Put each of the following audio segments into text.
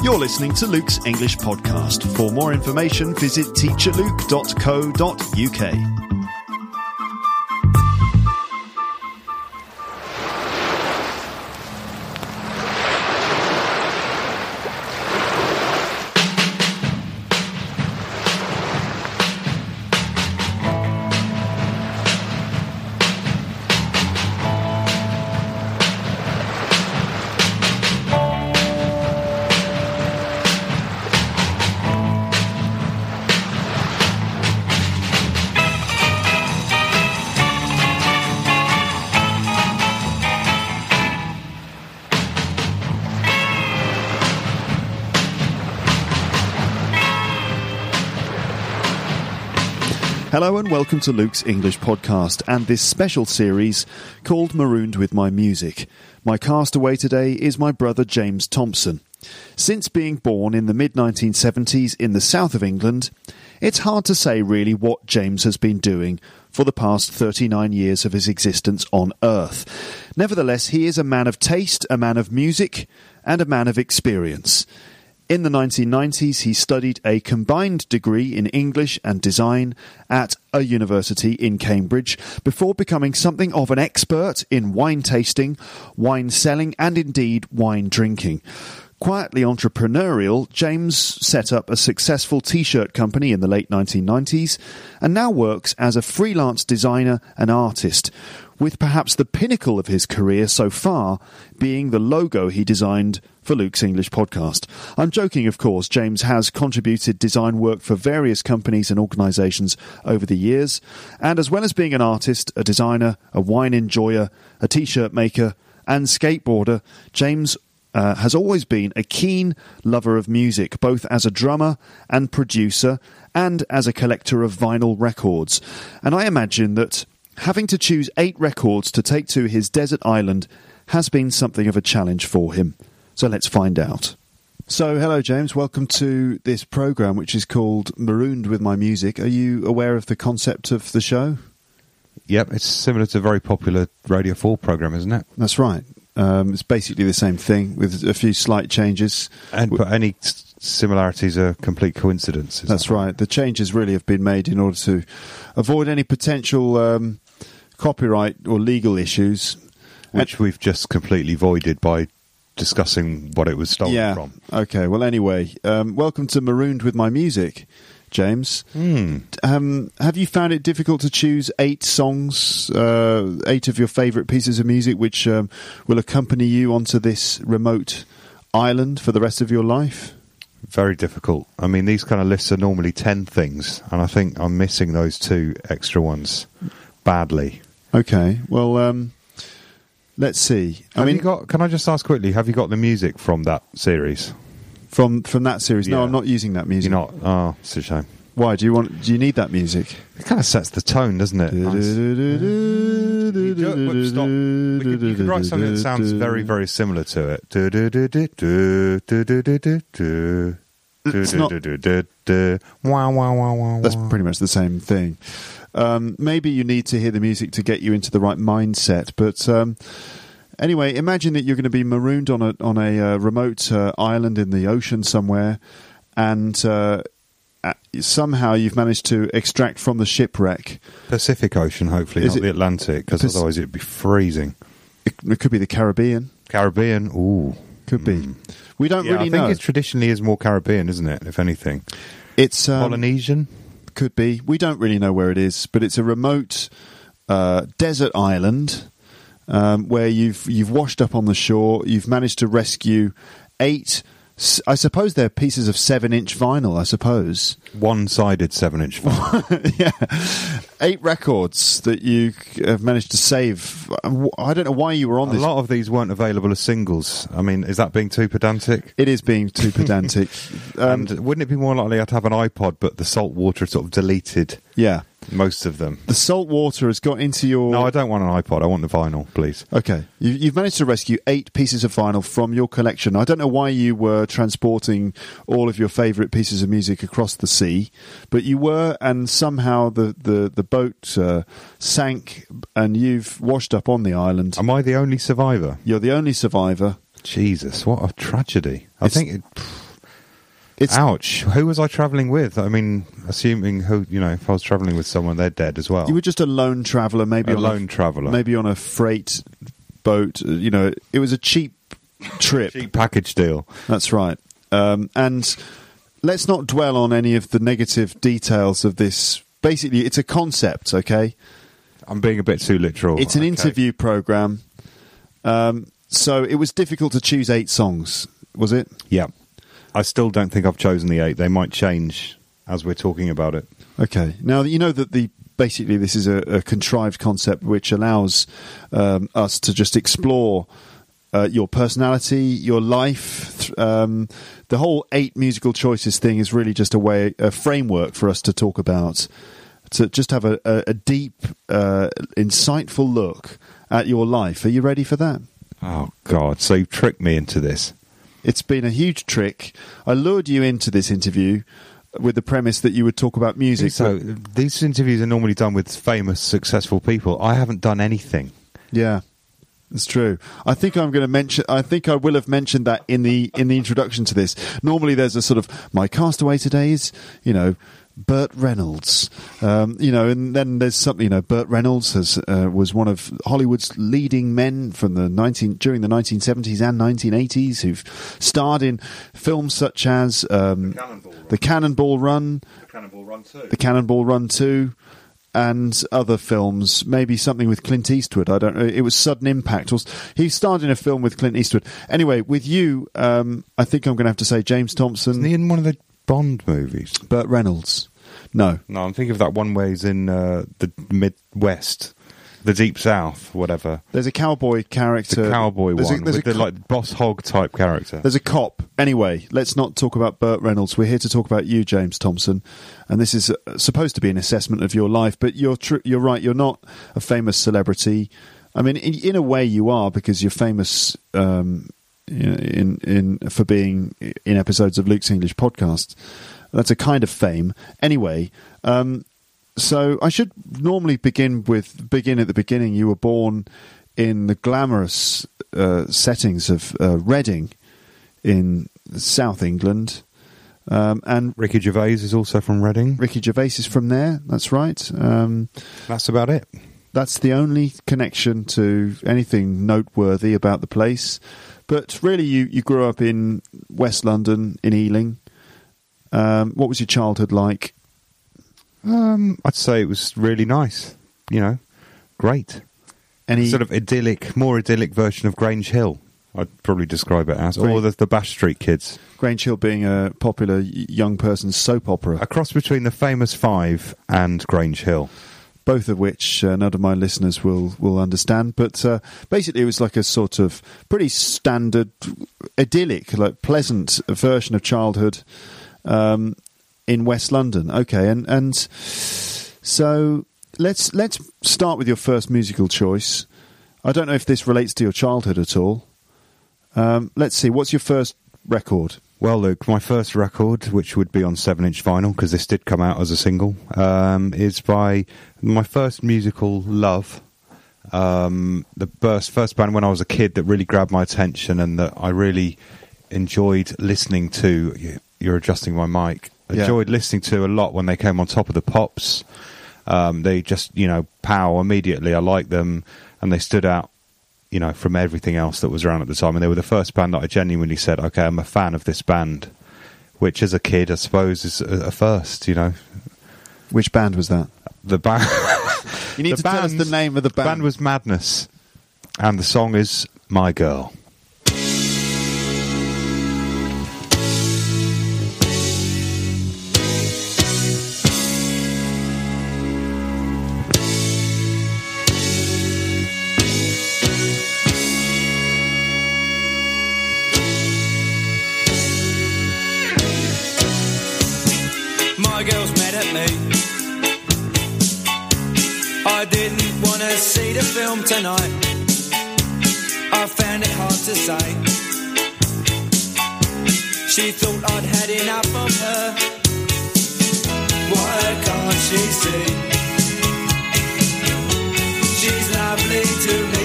You're listening to Luke's English Podcast. For more information, visit TeacherLuke.co.uk. Hello and welcome to Luke's English Podcast and this special series called Marooned with My Music. My castaway today is my brother James Thompson. Since being born in the mid-1970s in the south of England, it's hard to say really what James has been doing for the past 39 years of his existence on Earth. Nevertheless, he is a man of taste, a man of music, and a man of experience. In the 1990s, he studied a combined degree in English and design at a university in Cambridge before becoming something of an expert in wine tasting, wine selling, and indeed wine drinking. Quietly entrepreneurial, James set up a successful t-shirt company in the late 1990s and now works as a freelance designer and artist, with perhaps the pinnacle of his career so far being the logo he designed for Luke's English Podcast. I'm joking, of course. James has contributed design work for various companies and organisations over the years, and as well as being an artist, a designer, a wine enjoyer, a t-shirt maker and skateboarder, James has always been a keen lover of music, both as a drummer and producer and as a collector of vinyl records. And I imagine that having to choose 8 records to take to his desert island has been something of a challenge for him. So let's find out. So, hello, James. Welcome to this programme, which is called Marooned with My Music. Are you aware of the concept of the show? Yep, it's similar to a very popular Radio 4 programme, isn't it? That's right. It's basically the same thing with a few slight changes. But any similarities are complete coincidences. That's right. The changes really have been made in order to avoid any potential copyright or legal issues, which we've just completely voided by discussing what it was stolen from. Okay. Well, anyway, welcome to Marooned with My Music, James. Have you found it difficult to choose 8 songs, 8 of your favourite pieces of music, which will accompany you onto this remote island for the rest of your life? Very difficult. I mean, these kind of lists are normally 10 things, and I think I'm missing those 2 extra ones badly. Okay, well, let's see. Can I just ask quickly, have you got the music from that series? From that series? Yeah. No, I'm not using that music. You're not? Oh, it's a shame. Why? Do you need that music? It kind of sets the tone, doesn't it? Nice. You could write something that sounds very, very similar to it. That's pretty much the same thing. Maybe you need to hear the music to get you into the right mindset, but anyway, imagine that you're going to be marooned on a remote island in the ocean somewhere, and somehow you've managed to extract from the shipwreck. Pacific Ocean, hopefully, not the Atlantic, because otherwise it'd be freezing. It could be the Caribbean. Caribbean, ooh. Could be. We don't really know. I think it traditionally is more Caribbean, isn't it, if anything? It's Polynesian? Could be. We don't really know where it is, but it's a remote desert island where you've washed up on the shore. You've managed to rescue 8 I suppose they're pieces of 7-inch vinyl, I suppose. One-sided 7-inch vinyl. Yeah. 8 records that you have managed to save. I don't know why you were on this. A lot of these weren't available as singles. I mean, is that being too pedantic? It is being too pedantic. And wouldn't it be more likely I'd have an iPod, but the salt water sort of deleted most of them? The salt water has got into your... No, I don't want an iPod. I want the vinyl, please. Okay. You've managed to rescue 8 pieces of vinyl from your collection. I don't know why you were transporting all of your favourite pieces of music across the sea, but you were, and somehow the boat sank and you've washed up on the island. Am I the only survivor? You're the only survivor. Jesus, what a tragedy. Ouch. Who was I travelling with? I mean, assuming if I was travelling with someone, they're dead as well. You were just a lone traveller, maybe on a freight boat. You know, it was a cheap trip. Cheap package deal. That's right. And let's not dwell on any of the negative details of this. Basically, it's a concept, okay? I'm being a bit too literal. It's an interview programme. So it was difficult to choose 8 songs, was it? Yeah. I still don't think I've chosen the 8. They might change as we're talking about it. Okay. Now, you know that basically this is a contrived concept which allows us to just explore your personality, your life. The whole 8 musical choices thing is really just a framework for us to talk about, to just have a deep, insightful look at your life. Are you ready for that? Oh, God. So you've tricked me into this. It's been a huge trick. I lured you into this interview with the premise that you would talk about music. So these interviews are normally done with famous, successful people. I haven't done anything. Yeah. It's true. I think I will have mentioned that in the introduction to this. Normally, there's a sort of my castaway today is Burt Reynolds, and then there's something Burt Reynolds was one of Hollywood's leading men from during the 1970s and 1980s who've starred in films such as The Cannonball Run 2. And other films, maybe something with Clint Eastwood. I don't know. It was Sudden Impact. He starred in a film with Clint Eastwood. Anyway, with you, I think I'm going to have to say James Thompson. Isn't he in one of the Bond movies? Burt Reynolds. No, I'm thinking of that one where he's in the Midwest, the Deep South, whatever. There's a cowboy character. The cowboy one, with the boss hog type character. There's a cop. Anyway, let's not talk about Burt Reynolds. We're here to talk about you, James Thompson. And this is supposed to be an assessment of your life, but you're right, you're not a famous celebrity. I mean, in a way you are, because you're famous for being in episodes of Luke's English Podcast. That's a kind of fame. Anyway, so I should normally begin at the beginning. You were born in the glamorous settings of Reading in South England. And Ricky Gervais is also from Reading. Ricky Gervais is from there, that's right. That's about it. That's the only connection to anything noteworthy about the place. But really, you grew up in West London, in Ealing. What was your childhood like? I'd say it was really nice, great. Any sort of more idyllic version of Grange Hill, I'd probably describe it as, or the Bash Street Kids. Grange Hill being a popular young person's soap opera. A cross between the Famous Five and Grange Hill. Both of which none of my listeners will understand. But basically, it was like a sort of pretty standard, idyllic, like pleasant version of childhood in West London. Okay, and so let's start with your first musical choice. I don't know if this relates to your childhood at all. Let's see, what's your first record? Well, Luke, my first record, which would be on 7-inch vinyl, because this did come out as a single, is by my first musical love. The first band when I was a kid that really grabbed my attention and that I really enjoyed listening to. You're adjusting my mic. Enjoyed listening to a lot when they came on Top of the Pops. They just, pow, immediately. I liked them, and they stood out. From everything else that was around at the time. And they were the first band that I genuinely said, okay, I'm a fan of this band, which as a kid, I suppose, is a first, Which band was that? The band... You need to tell us the name of the band. The band was Madness, and the song is My Girl. me. I didn't want to see the film tonight. I found it hard to say. She thought I'd had enough of her. Why can't she see? She's lovely to me,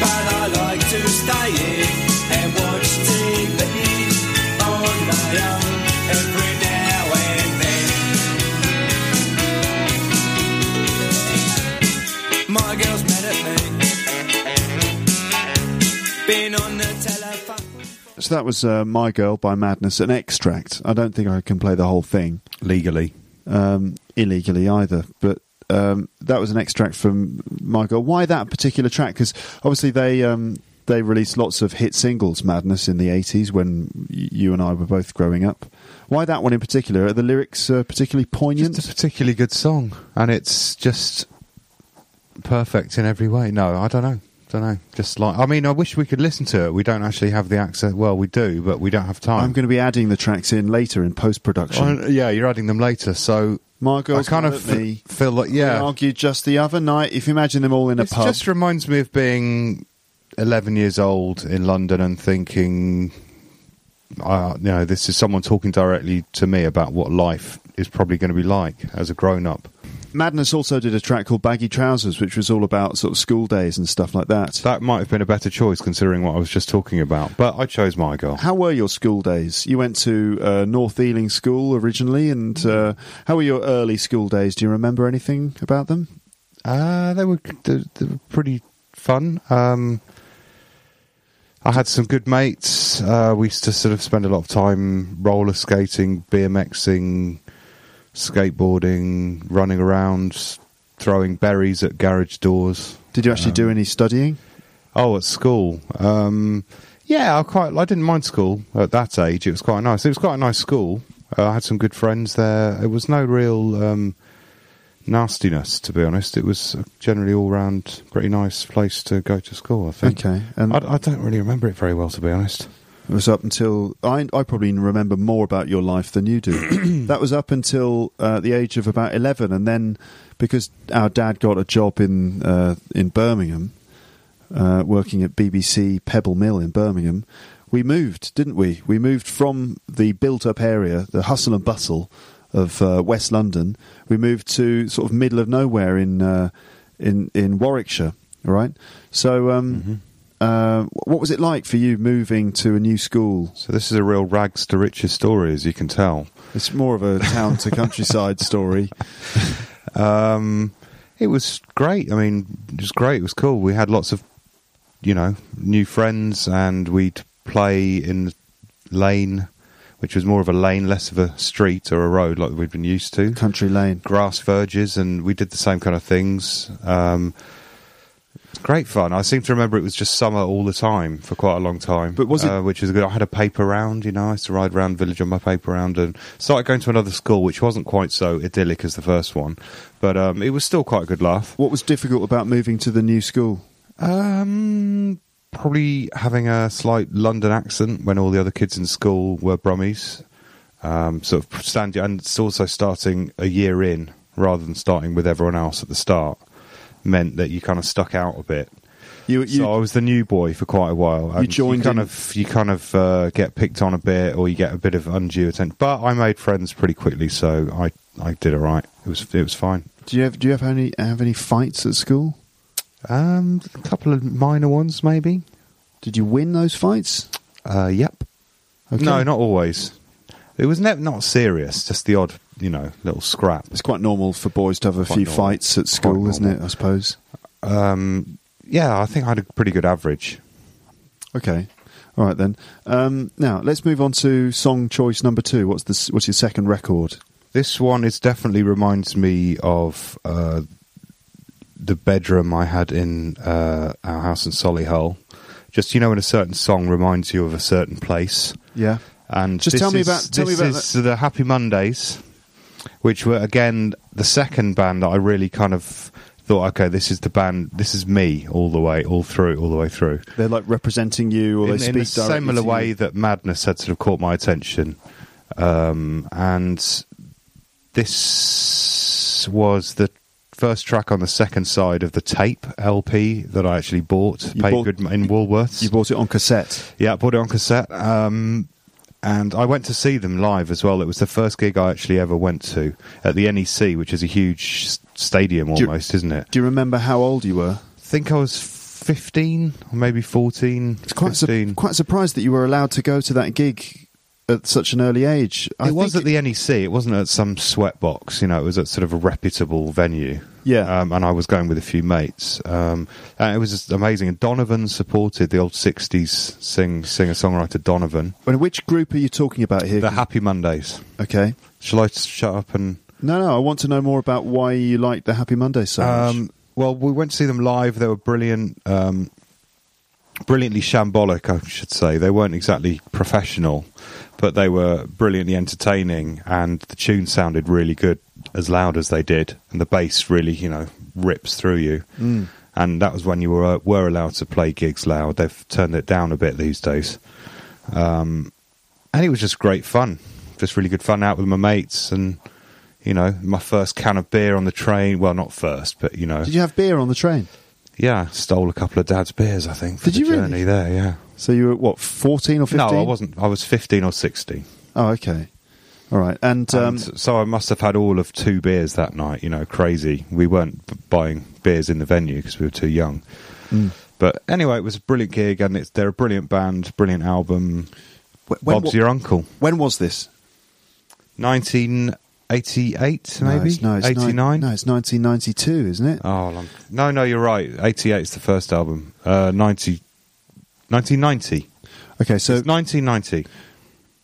but I like to stay here and watch TV on my own. So that was My Girl by Madness, an extract. I don't think I can play the whole thing. Legally. Illegally either. But that was an extract from My Girl. Why that particular track? Because obviously they released lots of hit singles, Madness, in the 80s when you and I were both growing up. Why that one in particular? Are the lyrics particularly poignant? It's a particularly good song. And it's just perfect in every way. No, I don't know. Just like, I mean, I wish we could listen to it. We don't actually have the access. Well, we do, but we don't have time. I'm going to be adding the tracks in later in post-production. Yeah, you're adding them later. So My Girl's, I kind of feel like, yeah. We argued just the other night. If you imagine them all in a pub, it just reminds me of being 11 years old in London and thinking, you know, this is someone talking directly to me about what life is probably going to be like as a grown-up. Madness also did a track called Baggy Trousers, which was all about sort of school days and stuff like that. That might have been a better choice considering what I was just talking about, but I chose My Girl. How were your school days? You went to North Ealing School originally, and how were your early school days? Do you remember anything about them? They were pretty fun. I had some good mates. We used to sort of spend a lot of time roller skating, BMXing, skateboarding, running around, throwing berries at garage doors. Did you actually do any studying? Oh, at school. Yeah, I didn't mind school at that age. It was quite nice. It was quite a nice school. I had some good friends there. It was no real nastiness, to be honest. It was a generally all-round pretty nice place to go to school, I think. Okay. I don't really remember it very well, to be honest. It was up until... I probably remember more about your life than you do. That was up until the age of about 11. And then, because our dad got a job in Birmingham, working at BBC Pebble Mill in Birmingham, we moved, didn't we? We moved from the built-up area, the hustle and bustle of West London. We moved to sort of middle of nowhere in Warwickshire, right? So... what was it like for you moving to a new school? So this is a real rags to riches story, as you can tell. It's more of a town to countryside story. It was great. I mean, it was great. It was cool. We had lots of, you know, new friends, and we'd play in the lane, which was more of a lane, less of a street or a road like we'd been used to. Country lane. Grass verges, and we did the same kind of things. Great fun. I seem to remember it was just summer all the time for quite a long time. But was it... which was good. I had a paper round, you know. I used to ride around the village on my paper round and started going to another school, which wasn't quite so idyllic as the first one. But it was still quite a good laugh. What was difficult about moving to the new school? Probably having a slight London accent when all the other kids in school were Brummies. Sort of standing, and it's also starting a year in rather than starting with everyone else at the start. Meant that you kind of stuck out a bit. So I was the new boy for quite a while. And you kind of get picked on a bit, or you get a bit of undue attention. But I made friends pretty quickly, so I did all right. It was fine. Do you have any fights at school? A couple of minor ones, maybe. Did you win those fights? Yep. Okay. No, not always. It was not serious, just the odd, you know, little scrap. It's quite normal for boys to have a few fights at school, isn't it, I suppose? Yeah, I think I had a pretty good average. Okay. All right, then. Now, let's move on to song choice number 2. What's your second record? This one definitely reminds me of the bedroom I had in our house in Solihull. Just, you know, when a certain song reminds you of a certain place. Yeah. And just tell me about the Happy Mondays, which were, again, the second band that I really kind of thought, okay, this is the band, this is me all the way through. They're like representing you, or they speak directly to you. In a similar way that Madness had sort of caught my attention. And this was the first track on the second side of the tape LP that I actually bought. In Woolworths. You bought it on cassette? Yeah, I bought it on cassette. And I went to see them live as well. It was the first gig I actually ever went to at the NEC, which is a huge stadium almost, isn't it? Do you remember how old you were? I think I was 15 or maybe 14. It's quite 15. Quite surprised that you were allowed to go to that gig at such an early age. I think it was at the NEC. It wasn't at some sweatbox. You know, it was at sort of a reputable venue. Yeah. And I was going with a few mates. And it was just amazing. And Donovan supported, the old 60s singer-songwriter Donovan. And which group are you talking about here? The Happy Mondays. Okay. Shall I shut up and... No, I want to know more about why you like the Happy Mondays so much. Well, we went to see them live. They were brilliant... Brilliantly shambolic, I should say. They weren't exactly professional, but they were brilliantly entertaining, and the tune sounded really good as loud as they did, and the bass really, rips through you. Mm. And that was when you were allowed to play gigs loud. They've turned it down a bit these days. And it was just great fun. Just really good fun out with my mates, and, my first can of beer on the train. Well, not first, but, Did you have beer on the train? Yeah, stole a couple of Dad's beers, I think, for the journey really? There, yeah. So you were, 14 or 15? No, I wasn't. I was 15 or 16. Oh, okay. All right. And so I must have had all of 2 beers that night, crazy. We weren't buying beers in the venue because we were too young. Mm. But anyway, it was a brilliant gig, and they're a brilliant band, brilliant album. Bob's Your Uncle. When was this? 1988, maybe? No, it's 89? No, it's 1992, isn't it? Oh, no, you're right. 88 is the first album. 1990. Okay, so... It's 1990.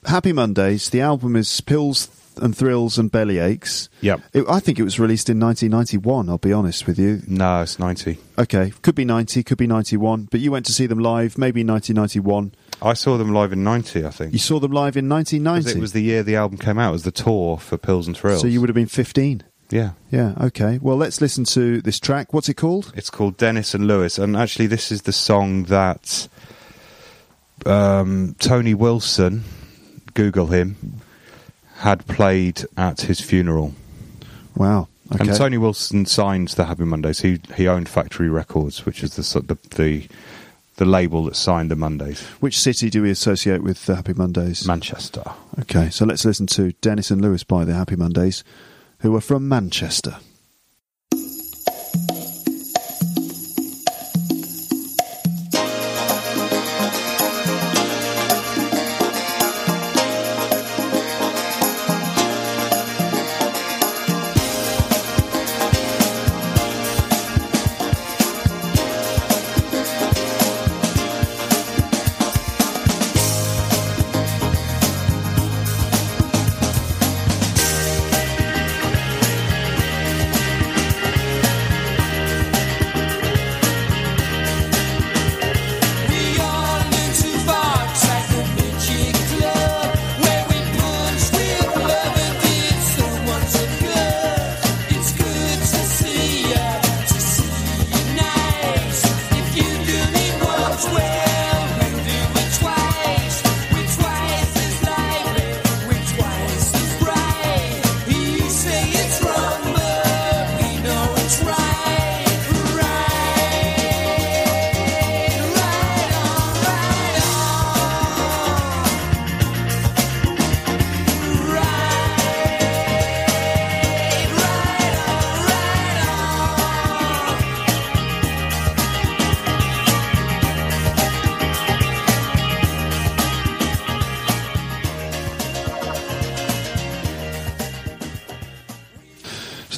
Happy Mondays, the album is Pills and Thrills and Belly Aches. Yep. I think it was released in 1991, I'll be honest with you. No, it's 90. Okay, could be 90, could be 91, but you went to see them live, maybe 1991... I saw them live in 90, I think. You saw them live in 1990? It was the year the album came out. It was the tour for Pills and Thrills. So you would have been 15? Yeah. Yeah, okay. Well, let's listen to this track. What's it called? It's called Dennis and Lewis. And actually, this is the song that Tony Wilson, Google him, had played at his funeral. Wow. Okay. And Tony Wilson signed the Happy Mondays. He owned Factory Records, which is the label that signed the Mondays. Which city do we associate with the Happy Mondays? Manchester. Okay, so let's listen to Dennis and Lewis by the Happy Mondays, who are from Manchester.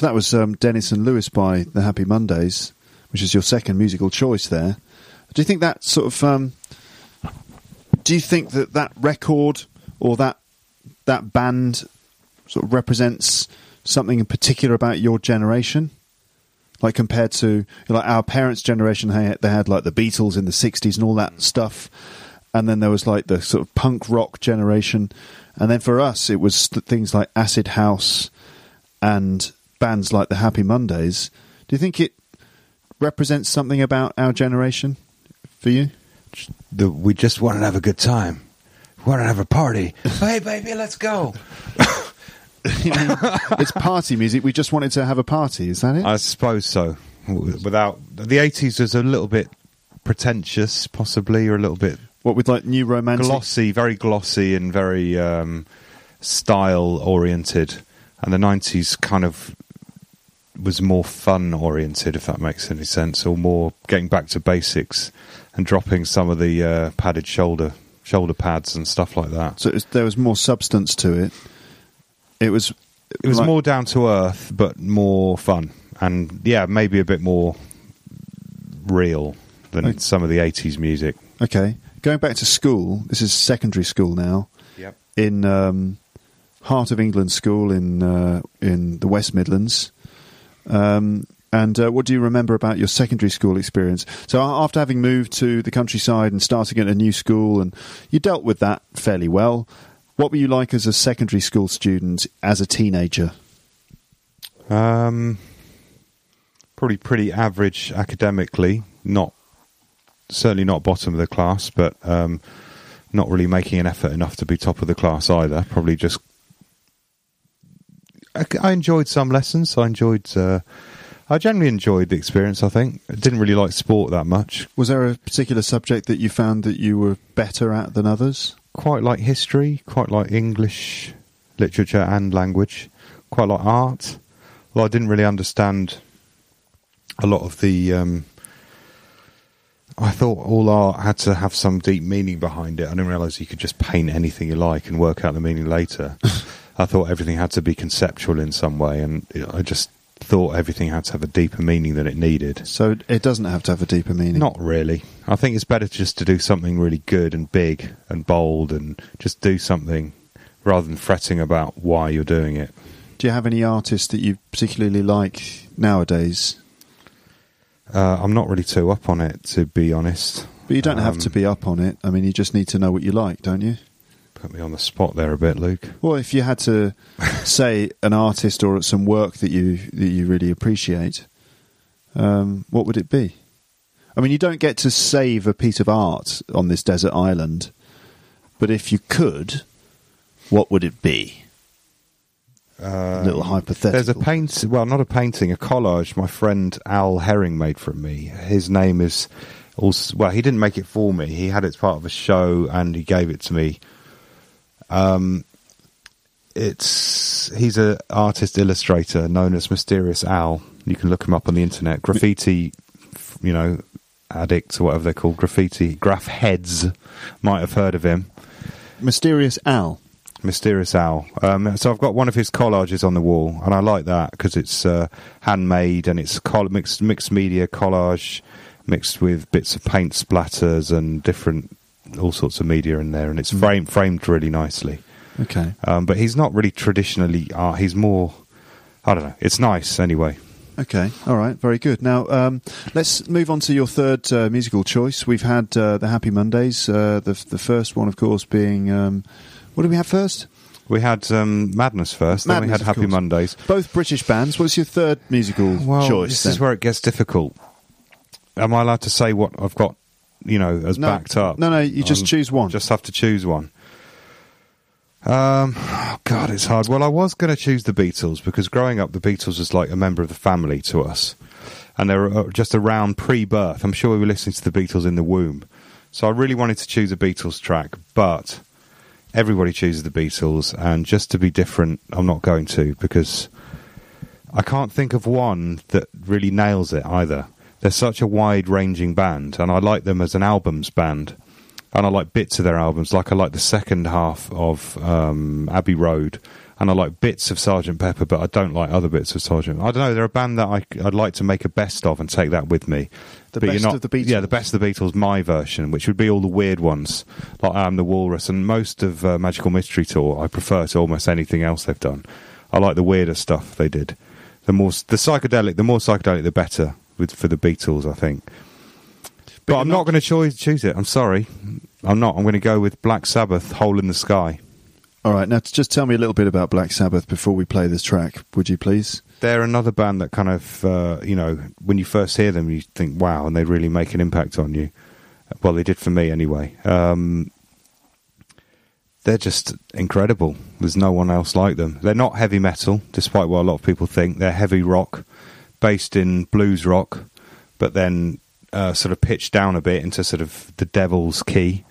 That was Dennis and Lewis by the Happy Mondays, which is your second musical choice there. Do you think that sort of that record or that band sort of represents something in particular about your generation, like compared to our parents' generation? They had like the Beatles in the 60s and all that stuff, and then there was like the sort of punk rock generation, and then for us it was things like acid house and bands like the Happy Mondays. Do you think it represents something about our generation for you? We just want to have a good time. want to have a party. Hey, baby, let's go. You know, it's party music. We just wanted to have a party. Is that it? I suppose so. Without the 80s was a little bit pretentious, possibly, or a little bit what with like new romantic, glossy, very glossy and very style oriented, and the 90s kind of was more fun oriented, if that makes any sense, or more getting back to basics and dropping some of the padded shoulder pads and stuff like that. So there was more substance to it. It was like, more down to earth, but more fun. And, yeah, maybe a bit more real than some of the 80s music. Okay. Going back to school, this is secondary school now. Yep. In Heart of England School in the West Midlands. And what do you remember about your secondary school experience? So after having moved to the countryside and starting at a new school, and you dealt with that fairly well, what were you like as a secondary school student as a teenager? Probably pretty average academically, certainly not bottom of the class, but not really making an effort enough to be top of the class either. Probably just I enjoyed some lessons. I generally enjoyed the experience, I think. I didn't really like sport that much. Was there a particular subject that you found that you were better at than others? Quite like history, quite like English literature and language, quite like art. Well, I didn't really understand a lot of the... I thought all art had to have some deep meaning behind it. I didn't realise you could just paint anything you like and work out the meaning later. I thought everything had to be conceptual in some way, and I just thought everything had to have a deeper meaning than it needed. So it doesn't have to have a deeper meaning? Not really. I think it's better just to do something really good and big and bold and just do something rather than fretting about why you're doing it. Do you have any artists that you particularly like nowadays? I'm not really too up on it, to be honest. But you don't have to be up on it. I mean, you just need to know what you like, don't you? Put me on the spot there a bit, Luke. Well, if you had to say an artist or some work that you really appreciate, what would it be? I mean, you don't get to save a piece of art on this desert island, but if you could, what would it be? A little hypothetical. There's a painting, well, not a painting, a collage my friend Al Herring made for me. His name is, also, well, he didn't make it for me. He had it as part of a show and he gave it to me. He's an artist illustrator known as Mysterious Al. You can look him up on the internet. Graffiti, you know, addicts or whatever they're called. Graffiti graph heads might have heard of him. Mysterious Al. So I've got one of his collages on the wall, and I like that because it's handmade and it's mixed media collage mixed with bits of paint splatters and different. All sorts of media in there, and it's framed really nicely. Okay. But he's not really traditionally art. He's more, I don't know, it's nice anyway. Okay, all right, very good. Now, let's move on to your third musical choice. We've had the Happy Mondays, the first one, of course, being... what did we have first? We had Madness first, then we had Happy Mondays. Both British bands. What's your third musical choice? This is where it gets difficult. Am I allowed to say what I've got? You know, as no, backed up. No, you just choose one. Just have to choose one. Oh God, it's hard. Well, I was going to choose the Beatles because growing up, the Beatles was like a member of the family to us. And they were just around pre-birth. I'm sure we were listening to the Beatles in the womb. So I really wanted to choose a Beatles track, but everybody chooses the Beatles. And just to be different, I'm not going to because I can't think of one that really nails it either. They're such a wide-ranging band, and I like them as an albums band, and I like bits of their albums. Like, I like the second half of Abbey Road, and I like bits of Sgt. Pepper, but I don't like other bits of Sgt. I don't know, they're a band that I'd like to make a best of and take that with me. Of the Beatles? Yeah, the best of the Beatles, my version, which would be all the weird ones, like I Am the Walrus, and most of Magical Mystery Tour I prefer to almost anything else they've done. I like the weirder stuff they did. The more psychedelic, the better. For the Beatles, I think. But I'm not going to choose it. I'm sorry. I'm not. I'm going to go with Black Sabbath, Hole in the Sky. All right. Now, just tell me a little bit about Black Sabbath before we play this track, would you please? They're another band that kind of, you know, when you first hear them, you think, wow, and they really make an impact on you. Well, they did for me anyway. they're just incredible. There's no one else like them. They're not heavy metal, despite what a lot of people think. They're heavy rock, based in blues rock, but then sort of pitched down a bit into sort of the devil's key,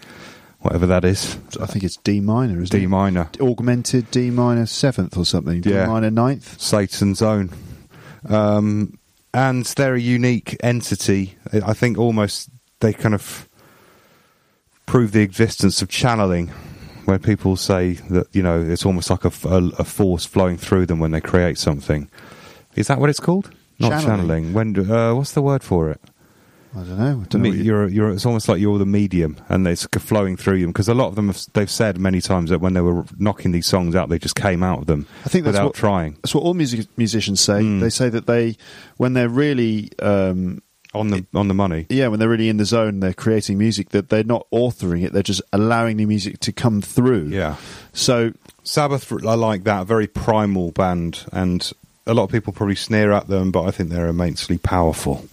whatever that is. I think it's D minor, isn't it? D minor. Augmented D minor 7th or something. Yeah. D minor 9th. Satan's own. And they're a unique entity. I think almost they kind of prove the existence of channeling, where people say that, you know, it's almost like a force flowing through them when they create something. Is that what it's called? Not channeling. What's the word for it? I don't know. It's almost like you're the medium, and it's flowing through them. Because a lot of them, they've said many times that when they were knocking these songs out, they just came out of them. I think that's without trying. That's what all musicians say. Mm. They say that when they're really on the money. Yeah, when they're really in the zone, they're creating music that they're not authoring it. They're just allowing the music to come through. Yeah. So Sabbath are like that, a very primal band, and a lot of people probably sneer at them, but I think they're immensely powerful.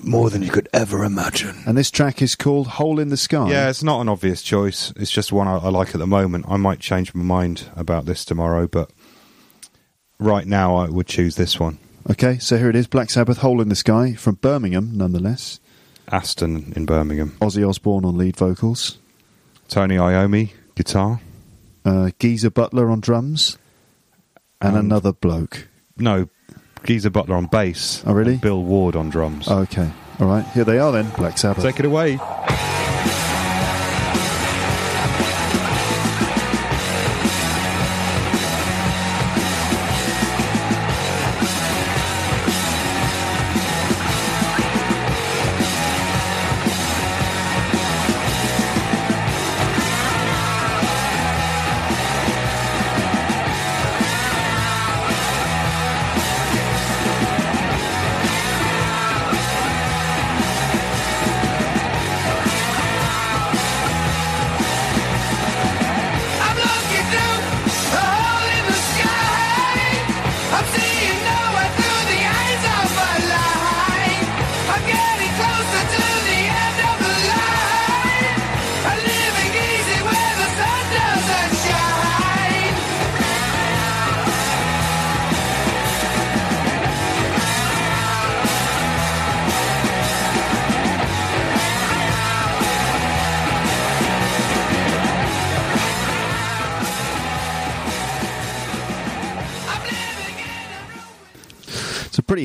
More than you could ever imagine. And this track is called Hole in the Sky. Yeah, it's not an obvious choice. It's just one I like at the moment. I might change my mind about this tomorrow, but right now I would choose this one. Okay, so here it is, Black Sabbath, Hole in the Sky, from Birmingham, nonetheless. Aston in Birmingham. Ozzy Osbourne on lead vocals. Tony Iommi, guitar. Geezer Butler on drums. And another bloke. No, Geezer Butler on bass. Oh, really? And Bill Ward on drums. Oh, okay. All right. Here they are then. Black Sabbath. Take it away.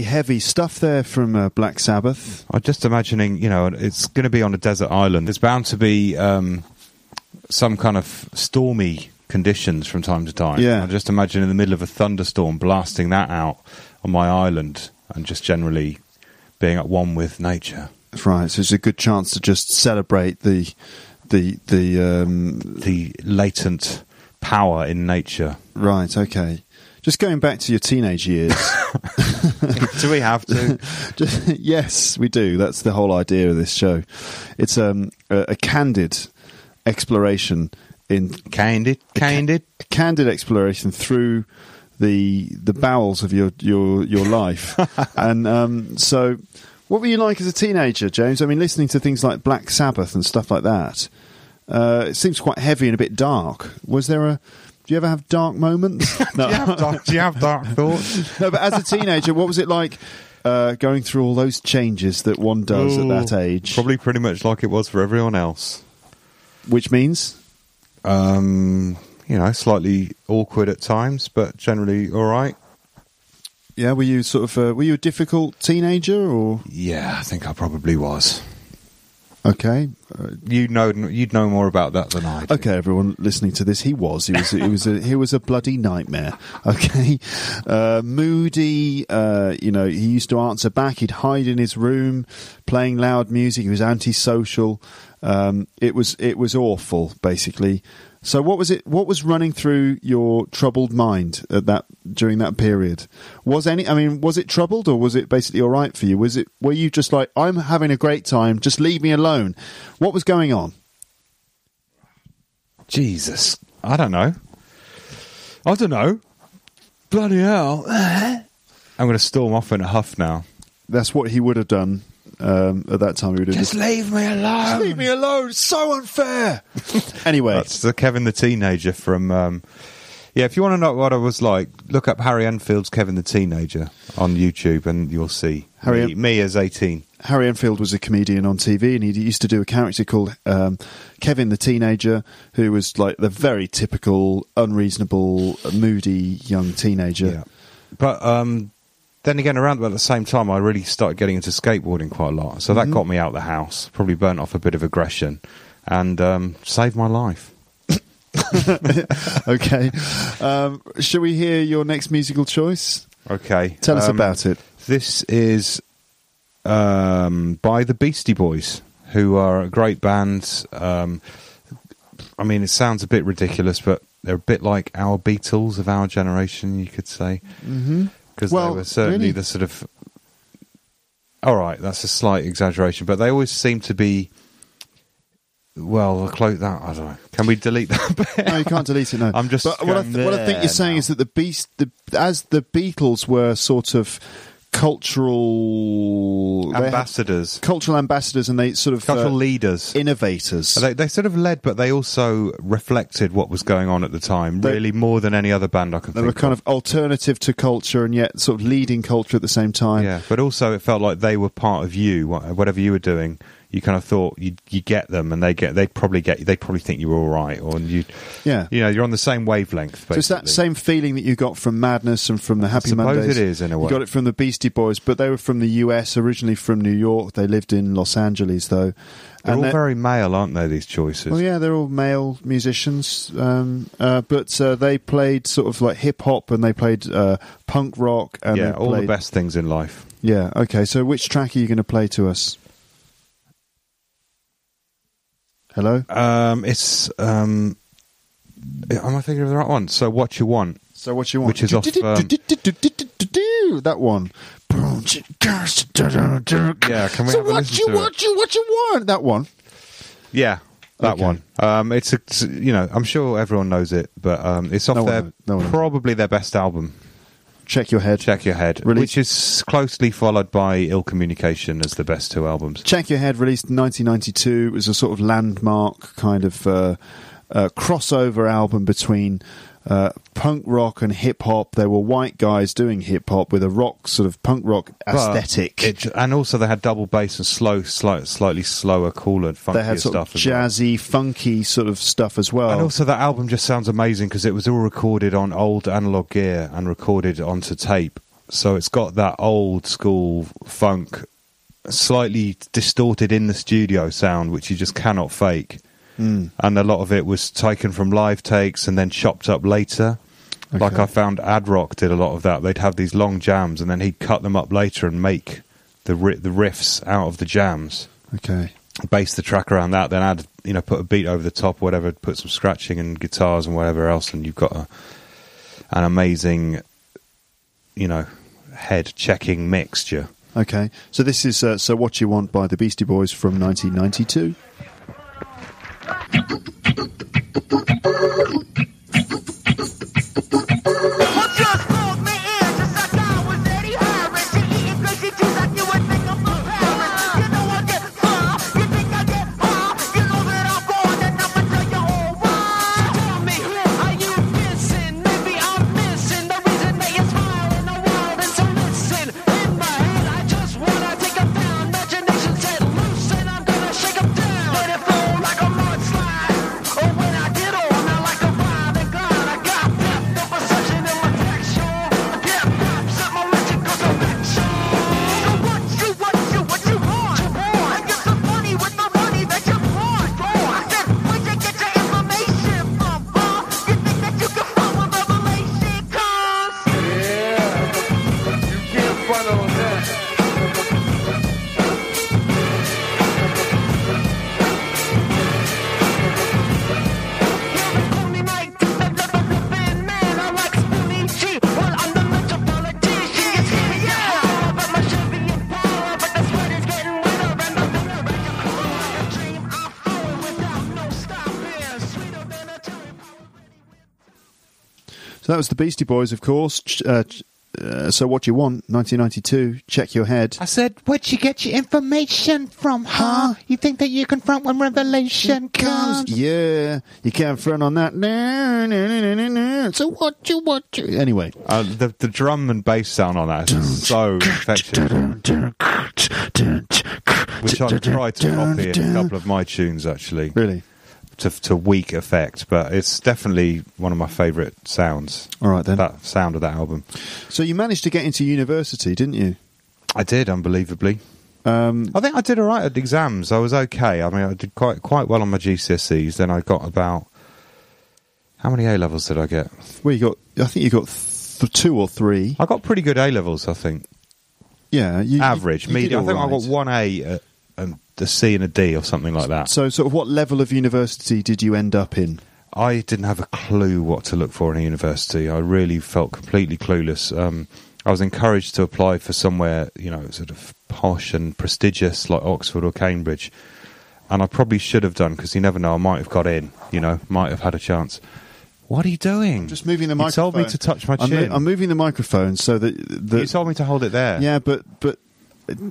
Heavy stuff there from Black Sabbath. I'm just imagining, you know, it's going to be on a desert island. There's bound to be some kind of stormy conditions from time to time. Yeah. I'm just imagining in the middle of a thunderstorm blasting that out on my island and just generally being at one with nature. Right, so it's a good chance to just celebrate the latent power in nature. Right, okay. Just going back to your teenage years. Do we have to? Yes, we do. That's the whole idea of this show. It's a candid exploration in candid exploration through the bowels of your life. And so, what were you like as a teenager, James? I mean, listening to things like Black Sabbath and stuff like that. It seems quite heavy and a bit dark. Was there a Do you ever have dark moments? No. Do you have dark thoughts? No, but as a teenager, what was it like going through all those changes that one does at that age? Probably pretty much like it was for everyone else. Which means? You know, slightly awkward at times, but generally all right. Yeah, were you sort of were you a difficult teenager? Or? Yeah, I think I probably was. Okay, you'd know more about that than I do. Okay, everyone listening to this, he was a bloody nightmare. Okay, moody. You know, he used to answer back. He'd hide in his room, playing loud music. He was antisocial. It was awful, basically. So what was it? What was running through your troubled mind during that period? Was it troubled, or was it basically all right for you? Were you just like, I'm having a great time, just leave me alone? What was going on? Jesus, I don't know. Bloody hell! I'm going to storm off in a huff now. That's what he would have done At that time, we were doing just this. Leave me alone. Just leave me alone. So unfair. Anyway, that's the Kevin the Teenager from. Yeah, if you want to know what I was like, look up Harry Enfield's Kevin the Teenager on YouTube, and you'll see me as 18. Harry Enfield was a comedian on TV, and he used to do a character called Kevin the Teenager, who was like the very typical, unreasonable, moody young teenager. Yeah. But then again, around about the same time, I really started getting into skateboarding quite a lot. So that got me out of the house, probably burnt off a bit of aggression, and saved my life. Okay. Shall we hear your next musical choice? Okay. Tell us about it. This is by the Beastie Boys, who are a great band. I mean, it sounds a bit ridiculous, but they're a bit like our Beatles of our generation, you could say. Mm-hmm. Because they were certainly really the sort of... All right, that's a slight exaggeration, but they always seem to be... Well, close that. I don't know. Can we delete that bit? No, you can't delete it. No, I'm just. But what I think you're saying is that as the Beatles were sort of cultural ambassadors, and they sort of cultural leaders, innovators. They sort of led, but they also reflected what was going on at the time. Really, more than any other band I can think of. They were kind of alternative to culture, and yet sort of leading culture at the same time. Yeah, but also it felt like they were part of you, whatever you were doing. You kind of thought you get them, and they probably think you were all right, or you're on the same wavelength. Basically. So it's that same feeling that you got from Madness and from the Happy Mondays. I suppose it is, in a way. You got it from the Beastie Boys, but they were from the US originally, from New York. They lived in Los Angeles, though. They're all very male, aren't they? These choices. Well, yeah, they're all male musicians, but they played sort of like hip hop, and they played punk rock, and all the best things in life. Yeah. Okay. So, which track are you going to play to us? Hello? It's... am I thinking of the right one? So What You Want. So What You Want. Which is off... That one. Yeah, can we have a listen to it? What you want? That one. Yeah, that one. It's I'm sure everyone knows it, but it's off probably their best album. Check Your Head, which is closely followed by Ill Communication as the best two albums. Check Your Head, released in 1992, was a sort of landmark kind of crossover album between punk rock and hip-hop. There were white guys doing hip-hop with a rock, sort of punk rock aesthetic. And also they had double bass and slightly slower, cooler, funkier stuff. They had jazzy, funky sort of stuff as well. And also that album just sounds amazing because it was all recorded on old analog gear and recorded onto tape. So it's got that old-school funk, slightly distorted in the studio sound, which you just cannot fake. Mm. And a lot of it was taken from live takes and then chopped up later. Okay. Like I found Ad Rock did a lot of that. They'd have these long jams and then he'd cut them up later and make the riffs out of the jams. Okay. Base the track around that, then add, put a beat over the top, whatever, put some scratching and guitars and whatever else, and you've got an amazing, head-checking mixture. Okay. So this is So What You Want by the Beastie Boys from 1992. That was the Beastie Boys, of course. So What You Want, 1992, Check Your Head. I said, where'd you get your information from, huh? You think that you can front when revelation comes? Yeah, you can't front on that. No. So what you... Anyway. The drum and bass sound on that is so infectious. Which I've tried to copy in a couple of my tunes, actually. Really? To weak effect, but it's definitely one of my favourite sounds. All right, then. That sound of that album. So you managed to get into university, didn't you? I did, unbelievably. I think I did all right at exams. I was okay. I mean, I did quite well on my GCSEs. Then I got about... How many A-levels did I get? Well, you got... I think you got two or three. I got pretty good A-levels, I think. Yeah. Average, medium. I think right. I got one A and a C and a D or something like that. So sort of what level of university did you end up in? I didn't have a clue what to look for in a university. I really felt completely clueless. I was encouraged to apply for somewhere, you know, sort of posh and prestigious like Oxford or Cambridge. And I probably should have done, because you never know, I might have got in, you know, might have had a chance. What are you doing? I'm just moving the microphone. You told me to touch my chin. I'm moving the microphone so that... You told me to hold it there. Yeah, but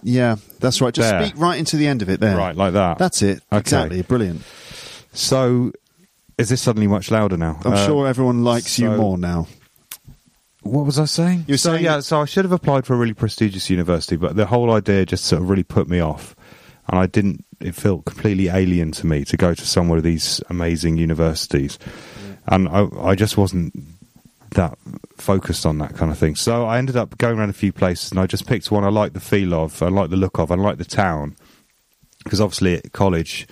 yeah, that's right. Just there. Speak right into the end of it there. Right, like that. That's it. Okay. Exactly. Brilliant. So, is this suddenly much louder now? I'm sure everyone likes you more now. What was I saying? You were saying... Yeah, so I should have applied for a really prestigious university, but the whole idea just sort of really put me off. And I didn't... It felt completely alien to me to go to some of these amazing universities. And I just wasn't that focused on that kind of thing. So I ended up going around a few places, and I just picked one I liked the feel of, I liked the look of, I liked the town. Because obviously at college,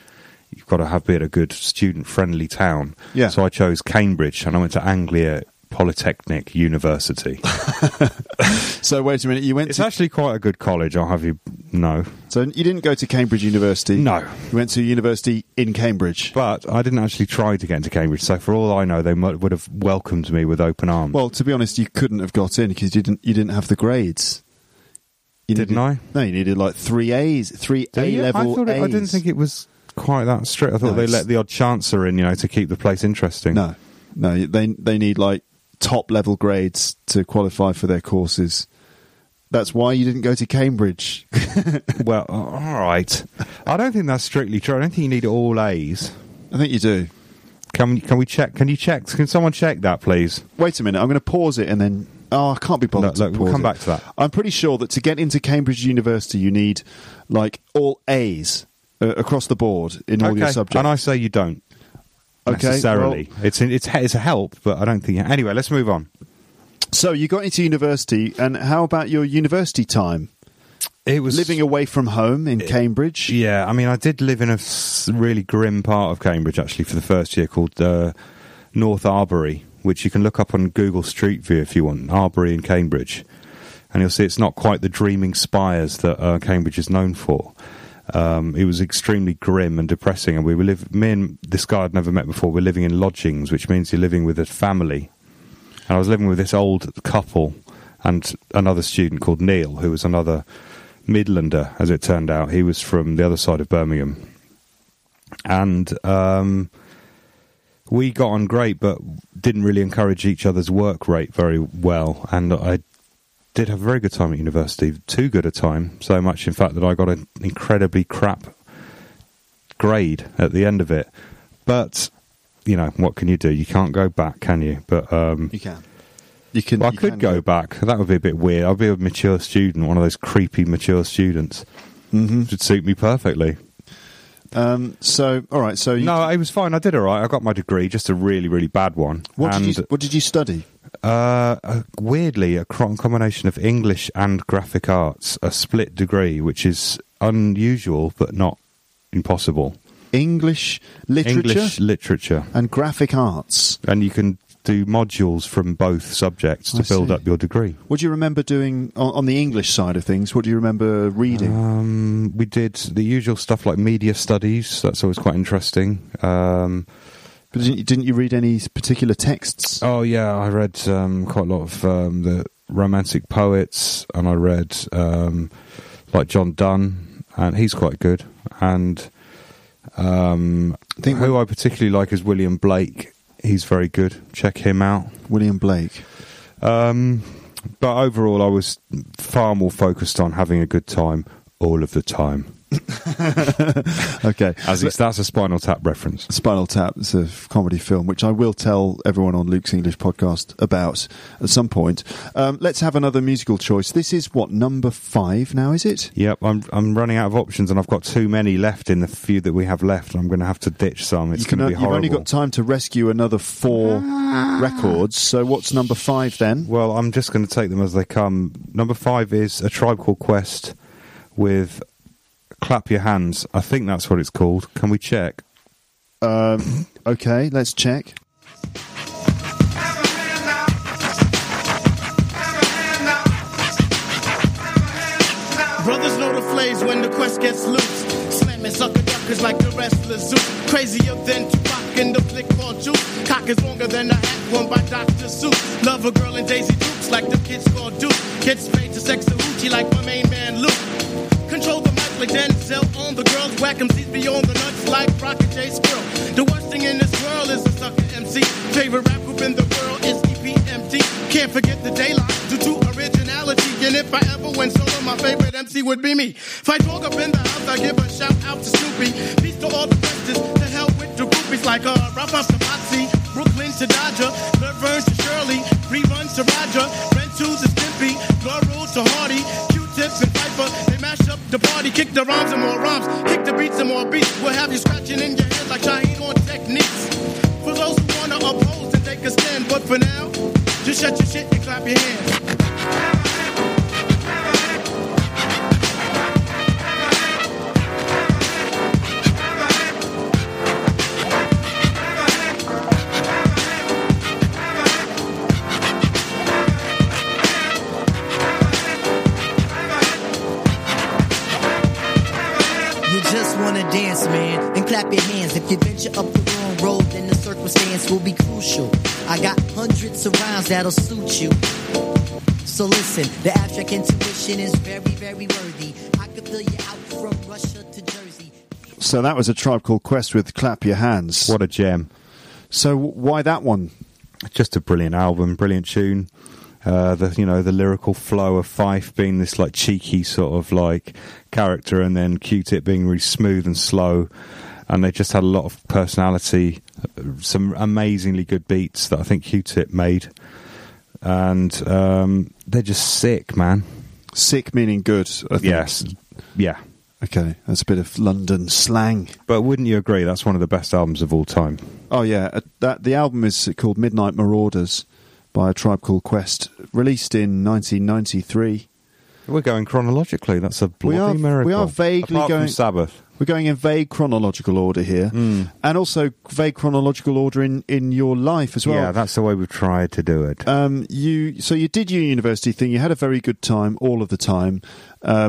you've got to be at a good student-friendly town. Yeah. So I chose Cambridge, and I went to Anglia Polytechnic University. So wait a minute, you went it's actually quite a good college, I'll have you know. So you didn't go to Cambridge University? No. You went to university in Cambridge? But I didn't actually try to get into Cambridge, so for all I know, they would have welcomed me with open arms. Well, to be honest, you couldn't have got in because you didn't have the grades. You needed, didn't I? No, you needed like three A's, three A-level A's. I didn't think it was quite that strict. I thought they let the odd chancer in, you know, to keep the place interesting. No, they need like top-level grades to qualify for their courses. That's why you didn't go to Cambridge. Well, all right. I don't think that's strictly true. I don't think you need all A's. I think you do. Can we check? Can you check? Can someone check that, please? Wait a minute. I'm going to pause it and then... Oh, I can't be bothered to pause we'll come back to that. I'm pretty sure that to get into Cambridge University, you need, like, all A's across the board in all your subjects. And I say you don't. Okay, necessarily. Well, it's a help, but I don't think... Anyway, let's move on. So you got into university, and how about your university time? It was... Living away from home in Cambridge? Yeah, I mean, I did live in a really grim part of Cambridge, actually, for the first year, called North Arbury, which you can look up on Google Street View if you want, Arbury in Cambridge. And you'll see it's not quite the dreaming spires that Cambridge is known for. It was extremely grim and depressing, and me and this guy I'd never met before were living in lodgings, which means you're living with a family. And I was living with this old couple and another student called Neil, who was another Midlander, as it turned out. He was from the other side of Birmingham. And we got on great, but didn't really encourage each other's work rate very well. And I did have a very good time at university, too good a time, so much, in fact, that I got an incredibly crap grade at the end of it. But, you know, what can you do? You can't go back, can you? But you can. You can. Well, I could go back. That would be a bit weird. I'd be a mature student, one of those creepy mature students. Mm-hmm. It would suit me perfectly. All right, so... No, it was fine. I did all right. I got my degree, just a really, really bad one. What did you study? Weirdly, a combination of English and graphic arts, a split degree, which is unusual but not impossible. English literature, and graphic arts, and you can do modules from both subjects to build up your degree. What do you remember doing on the English side of things? What do you remember reading? We did the usual stuff like media studies. That's always quite interesting. But didn't you read any particular texts? Oh, yeah, I read quite a lot of the Romantic poets, and I read like John Donne, and he's quite good. And who I particularly like is William Blake. He's very good. Check him out. William Blake. But overall, I was far more focused on having a good time all of the time. Okay. That's a Spinal Tap reference. Spinal Tap is a comedy film, which I will tell everyone on Luke's English Podcast about at some point. Let's have another musical choice. This is, what, number 5 now, is it? Yep, I'm running out of options, and I've got too many left in the few that we have left. I'm going to have to ditch some. It's going to be horrible. You've only got time to rescue another 4 records, so what's number 5 then? Well, I'm just going to take them as they come. Number 5 is A Tribe Called Quest with... Clap Your Hands. I think that's what it's called. Can we check? Okay, let's check. Brothers know the flames when the quest gets loose. Slamming sucker duckers like the wrestler Zeus. Crazier than Tupac in the flick called Juice. Cock is longer than a hat worn by Dr. Seuss. Love a girl in Daisy Dukes like the kids called Duke. Kids paid to sex the hoochie like my main man Luke. Control the mic like Denzel on the girls. Whack 'em seats beyond the nuts like Rocket J. Squirrel. The worst thing in this world is a sucker MC. Favorite rap group in the world is EPMD. Can't forget the daylight due to originality. And if I ever went solo, my favorite MC would be me. If I talk up in the house, I give a shout out to Snoopy. Peace to all the resters. To hell with the groupies like Rafa Savazzi, Brooklyn to Dodger, Laverne to Shirley, Rerun to Roger, Rentus to Stimpy, Laurel to Hardy, Q-Tips and Piper. They mash up the party, kick the rhymes and more rhymes, kick the beats and more beats. We'll have you scratching in your head like Shaheen on techniques. For those who wanna oppose and take a stand, but for now, just shut your shit and clap your hands. Dance, man, and clap your hands. If you venture up the wrong road, then the circumstance will be crucial. I got hundreds of rhymes that'll suit you. So listen, the abstract intuition is very, very worthy. I could fill you out from Russia to Jersey. So that was A Tribe Called Quest with Clap Your Hands. What a gem. So why that one? Just a brilliant album, brilliant tune. The lyrical flow of Fife being this like cheeky sort of like character, and then Q-Tip being really smooth and slow, and they just had a lot of personality. Some amazingly good beats that I think Q-Tip made, and they're just sick, man. Sick meaning good, I think. Yes, yeah. Okay, that's a bit of London slang. But wouldn't you agree? That's one of the best albums of all time. Oh yeah, the album is called Midnight Marauders, by A Tribe Called Quest, released in 1993. We're going chronologically. That's a bloody miracle. We are vaguely apart going from Sabbath. We're going in vague chronological order here, and also vague chronological order in your life as well. Yeah, that's the way we've tried to do it. You did your university thing. You had a very good time all of the time.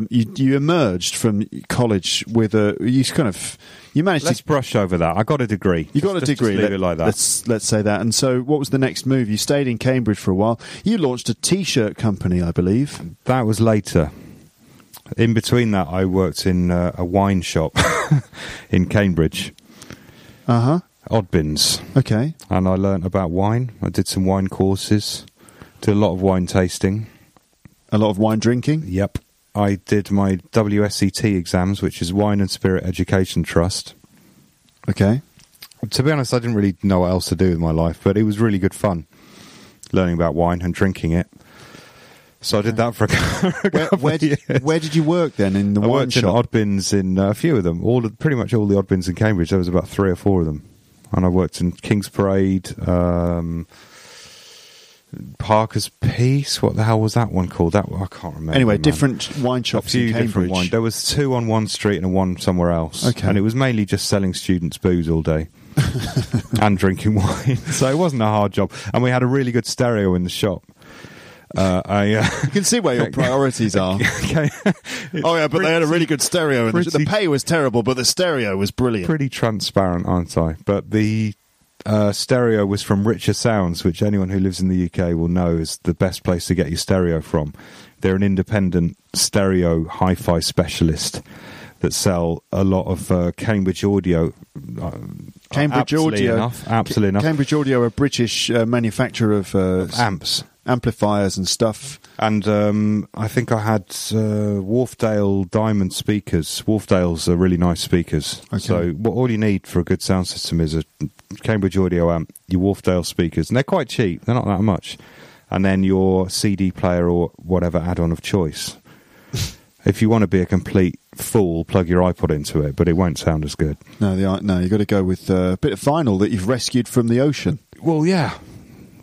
You emerged from college with Let's brush over that. I got a degree. You got a degree. Just leave it like that. Let's say that. And so, what was the next move? You stayed in Cambridge for a while. You launched a T-shirt company, I believe. That was later. In between that, I worked in a wine shop in Cambridge. Uh-huh. Oddbins. Okay. And I learnt about wine. I did some wine courses. Did a lot of wine tasting. A lot of wine drinking? Yep. I did my WSET exams, which is Wine and Spirit Education Trust. Okay. To be honest, I didn't really know what else to do with my life, but it was really good fun learning about wine and drinking it. So I did that for a couple of years. Where did you work then? In the wine shop? I worked in Oddbins in a few of them. Pretty much all the Oddbins in Cambridge. There was about 3 or 4 of them. And I worked in King's Parade, Parker's Piece. What the hell was that one called? That I can't remember. Anyway, different wine shops in Cambridge. A few different wine. There was 2 on one street and 1 somewhere else. Okay. And it was mainly just selling students booze all day. And drinking wine. So it wasn't a hard job. And we had a really good stereo in the shop. You can see where your priorities are. Okay. Oh yeah, but they had a really good stereo. And the pay was terrible, but the stereo was brilliant. Pretty transparent, aren't I? But the stereo was from Richer Sounds, which anyone who lives in the UK will know is the best place to get your stereo from. They're an independent stereo hi-fi specialist that sell a lot of Cambridge Audio. Cambridge Audio, absolutely enough. Cambridge Audio, a British manufacturer of amps. amplifiers and stuff. And I think I had Wharfedale Diamond speakers. Wharfedale's are really nice speakers. Okay. So all you need for a good sound system is a Cambridge Audio amp, your Wharfedale speakers, and they're quite cheap. They're not that much. And then your CD player or whatever add-on of choice. If you want to be a complete fool, plug your iPod into it, but it won't sound as good. No, you've got to go with a bit of vinyl that you've rescued from the ocean. Well, yeah.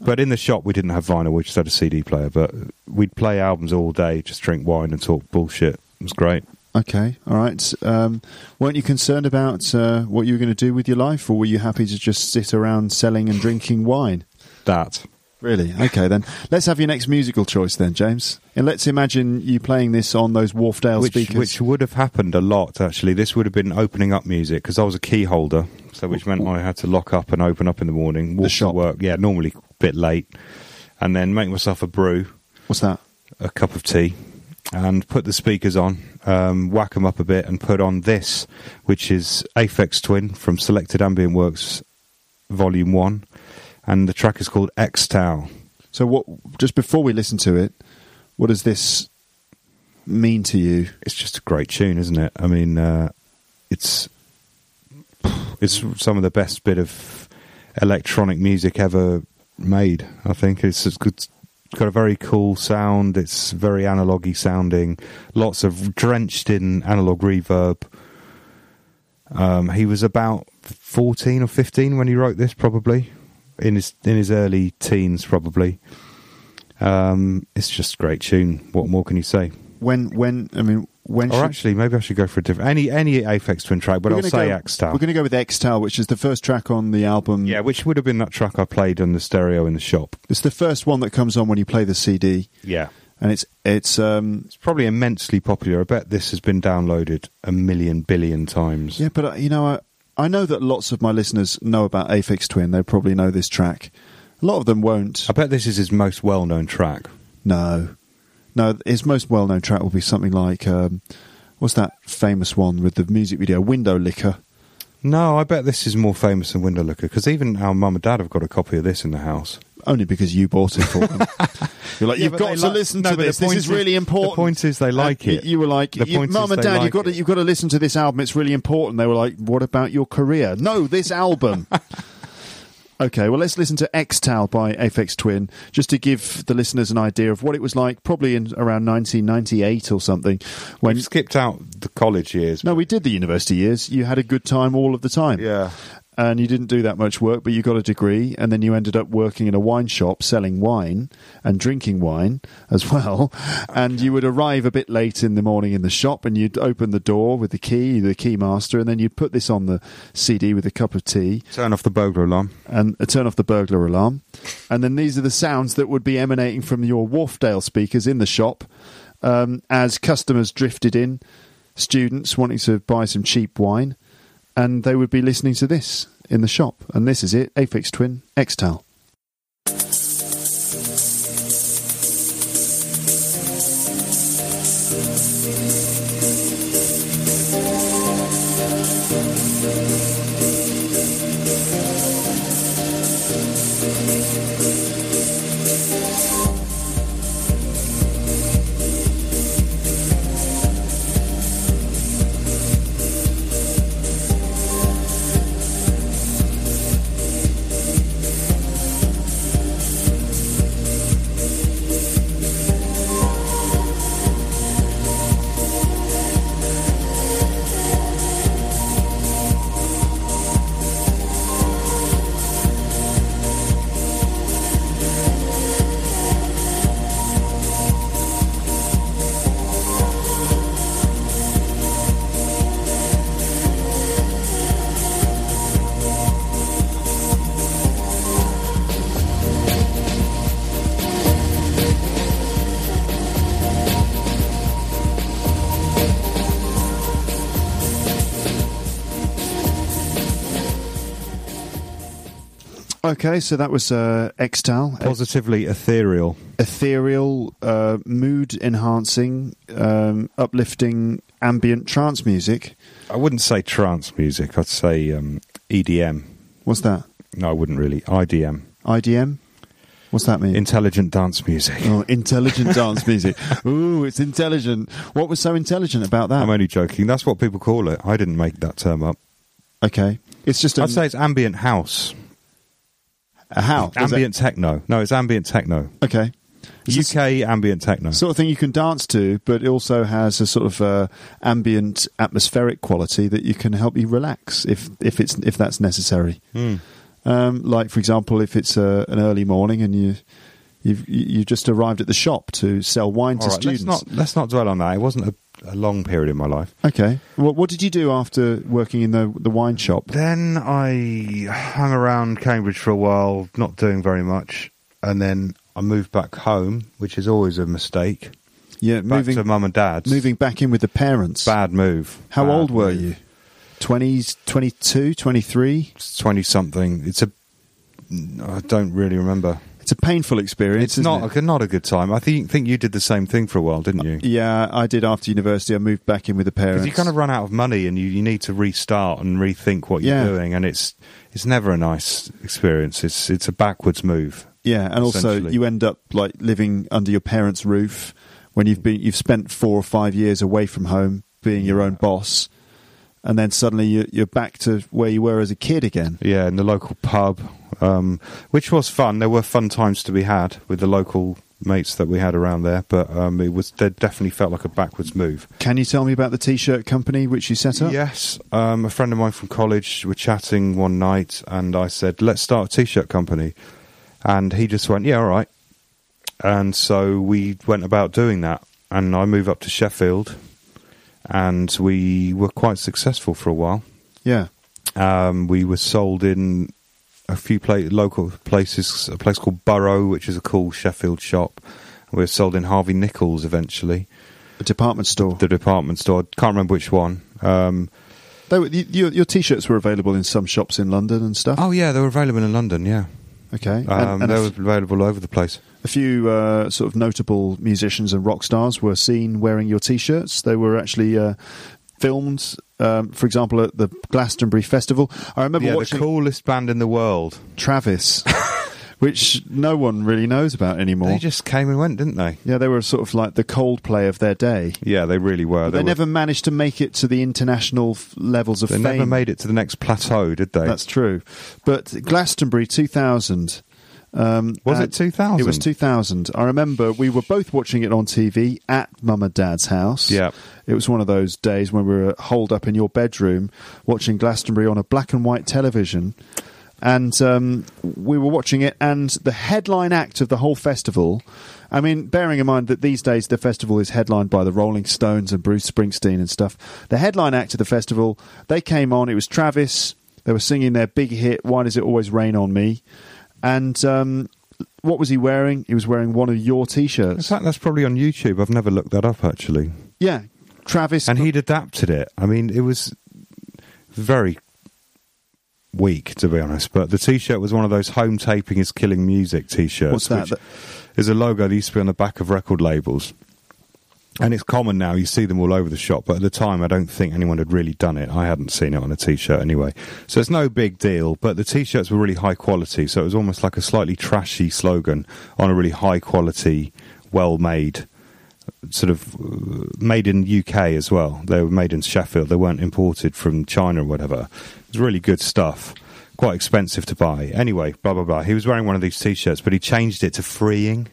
But in the shop, we didn't have vinyl. We just had a CD player. But we'd play albums all day, just drink wine and talk bullshit. It was great. Okay, all right. Weren't you concerned about what you were going to do with your life, or were you happy to just sit around selling and drinking wine? That. Really? Okay, then. Let's have your next musical choice then, James. And let's imagine you playing this on those Wharfedale speakers. Which would have happened a lot, actually. This would have been opening up music, because I was a key holder, so which meant I had to lock up and open up in the morning. Walk the shop. To work, yeah, normally a bit late. And then make myself a brew. What's that? A cup of tea. And put the speakers on, whack them up a bit, and put on this, which is Aphex Twin from Selected Ambient Works Volume 1. And the track is called Xtal. So just before we listen to it, what does this mean to you? It's just a great tune, isn't it? I mean, it's some of the best bit of electronic music ever made, I think. It's got a very cool sound. It's very analogy sounding. Lots of drenched in analog reverb. He was about 14 or 15 when he wrote this, probably. In his early teens, probably. It's just a great tune. What more can you say? Maybe I should go for a different any Aphex Twin track, but I'll say Xtal. We're going to go with Xtal, which is the first track on the album. Yeah, which would have been that track I played on the stereo in the shop. It's the first one that comes on when you play the CD. Yeah, and it's probably immensely popular. I bet this has been downloaded a million billion times. Yeah, but I know that lots of my listeners know about Aphex Twin. They probably know this track. A lot of them won't. I bet this is his most well-known track. No, his most well-known track will be something like, what's that famous one with the music video, Window Licker? No, I bet this is more famous than Window Licker, because even our mum and dad have got a copy of this in the house. Only because you bought it for them. You're like, you've got to listen to this. This is really important. The point is, they like it. You were like, Mum and Dad, you've got to listen to this album. It's really important. They were like, what about your career? No, this album. Okay, well, let's listen to Xtal by Aphex Twin, just to give the listeners an idea of what it was like, probably in around 1998 or something. When you skipped out the college years. No, we did the university years. You had a good time all of the time. Yeah. And you didn't do that much work, but you got a degree, and then you ended up working in a wine shop selling wine and drinking wine as well. Okay. And you would arrive a bit late in the morning in the shop, and you'd open the door with the key master, and then you'd put this on the CD with a cup of tea. Turn off the burglar alarm. And then these are the sounds that would be emanating from your Wharfedale speakers in the shop as customers drifted in, students wanting to buy some cheap wine. And they would be listening to this in the shop. And this is it, Aphex Twin, Xtal. Okay, so that was Xtal. Positively ethereal. Ethereal, mood-enhancing, uplifting, ambient trance music. I wouldn't say trance music. I'd say EDM. What's that? No, I wouldn't really. IDM. What's that mean? Intelligent dance music. Oh, intelligent dance music. Ooh, it's intelligent. What was so intelligent about that? I'm only joking. That's what people call it. I didn't make that term up. Okay. It's just I'd say it's ambient house. How? Ambient techno. No, it's ambient techno. Okay. It's UK ambient techno. Sort of thing you can dance to, but it also has a sort of ambient atmospheric quality that you can help you relax if that's necessary. Mm. Like, for example, if it's an early morning and you just arrived at the shop to sell wine to students. Let's not dwell on that. It wasn't a long period in my life. Okay. Well, what did you do after working in the wine shop? Then I hung around Cambridge for a while, not doing very much, and then I moved back home, which is always a mistake. Yeah, moving back to mum and dad's. Moving back in with the parents. Bad move. How old were you? 20s, 22, 23? 20-something. I don't really remember. It's a painful experience. It's not a good time. I think you did the same thing for a while, didn't you? Yeah, I did after university. I moved back in with the parents. Because you kind of run out of money and you need to restart and rethink what you're doing. And it's never a nice experience. It's a backwards move. Yeah, and also you end up like living under your parents' roof when you've spent 4 or 5 years away from home being your own boss. And then suddenly you're back to where you were as a kid again. Yeah, in the local pub, which was fun. There were fun times to be had with the local mates that we had around there, but it definitely felt like a backwards move. Can you tell me about the T-shirt company which you set up? Yes. A friend of mine from college, were chatting one night, and I said, let's start a T-shirt company. And he just went, yeah, all right. And so we went about doing that, and I moved up to Sheffield. And we were quite successful for a while. Yeah. We were sold in a few local places, a place called Borough, which is a cool Sheffield shop. We were sold in Harvey Nichols eventually. A department store. The department store. I can't remember which one. Your T-shirts were available in some shops in London and stuff? Oh, yeah, they were available in London, yeah. Okay. And they were available all over the place. A few sort of notable musicians and rock stars were seen wearing your T-shirts. They were actually filmed, for example, at the Glastonbury Festival. I remember watching... the coolest band in the world. Travis, which no one really knows about anymore. They just came and went, didn't they? Yeah, they were sort of like the Coldplay of their day. Yeah, they really were. They never managed to make it to the international levels of fame. They never made it to the next plateau, did they? That's true. But Glastonbury 2000... was it 2000? It was 2000. I remember we were both watching it on TV at Mum and Dad's house. Yeah, it was one of those days when we were holed up in your bedroom watching Glastonbury on a black and white television, and we were watching it. And the headline act of the whole festival. I mean, bearing in mind that these days the festival is headlined by the Rolling Stones and Bruce Springsteen and stuff. The headline act of the festival, they came on. It was Travis. They were singing their big hit, "Why Does It Always Rain on Me." And what was he wearing? He was wearing one of your T-shirts. In fact, that's probably on YouTube. I've never looked that up, actually. Yeah, Travis... And he'd adapted it. I mean, it was very weak, to be honest. But the T-shirt was one of those home taping is killing music T-shirts. What's that? Which is a logo that used to be on the back of record labels. And it's common now. You see them all over the shop. But at the time, I don't think anyone had really done it. I hadn't seen it on a T-shirt anyway. So it's no big deal. But the T-shirts were really high quality. So it was almost like a slightly trashy slogan on a really high quality, well-made, sort of made in UK as well. They were made in Sheffield. They weren't imported from China or whatever. It was really good stuff. Quite expensive to buy. Anyway, blah, blah, blah. He was wearing one of these T-shirts, but he changed it to freeing.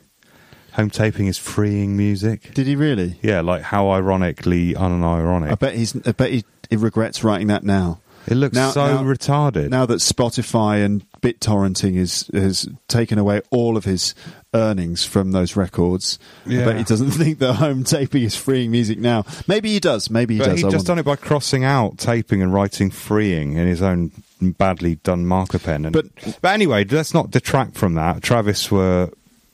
Home taping is freeing music. Did he really? Yeah, like how ironically unironic. I bet he regrets writing that now. It looks retarded. Now that Spotify and BitTorrenting has taken away all of his earnings from those records, yeah. I bet he doesn't think that home taping is freeing music now. Maybe he does, maybe he does. He's just done it by crossing out taping and writing freeing in his own badly done marker pen. But anyway, let's not detract from that. Travis were...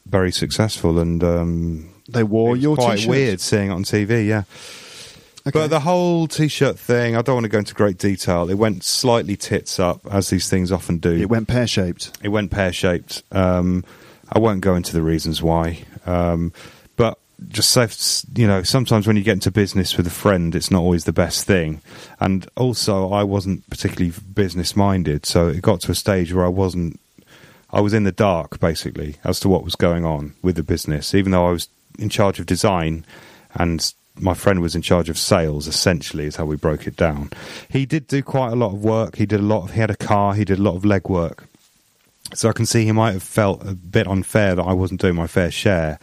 very successful, and they wore your T-shirt. Quite weird seeing it on TV, yeah. Okay. But the whole T-shirt thing, I don't want to go into great detail. It went slightly tits up, as these things often do. It went pear-shaped. It went pear-shaped. I won't go into the reasons why. But just say, you know, sometimes when you get into business with a friend, it's not always the best thing. And also, I wasn't particularly business-minded, so it got to a stage where I wasn't I was in the dark, basically, as to what was going on with the business, even though I was in charge of design and my friend was in charge of sales, essentially, is how we broke it down. He did do quite a lot of work. He had a car. He did a lot of legwork. So I can see he might have felt a bit unfair that I wasn't doing my fair share,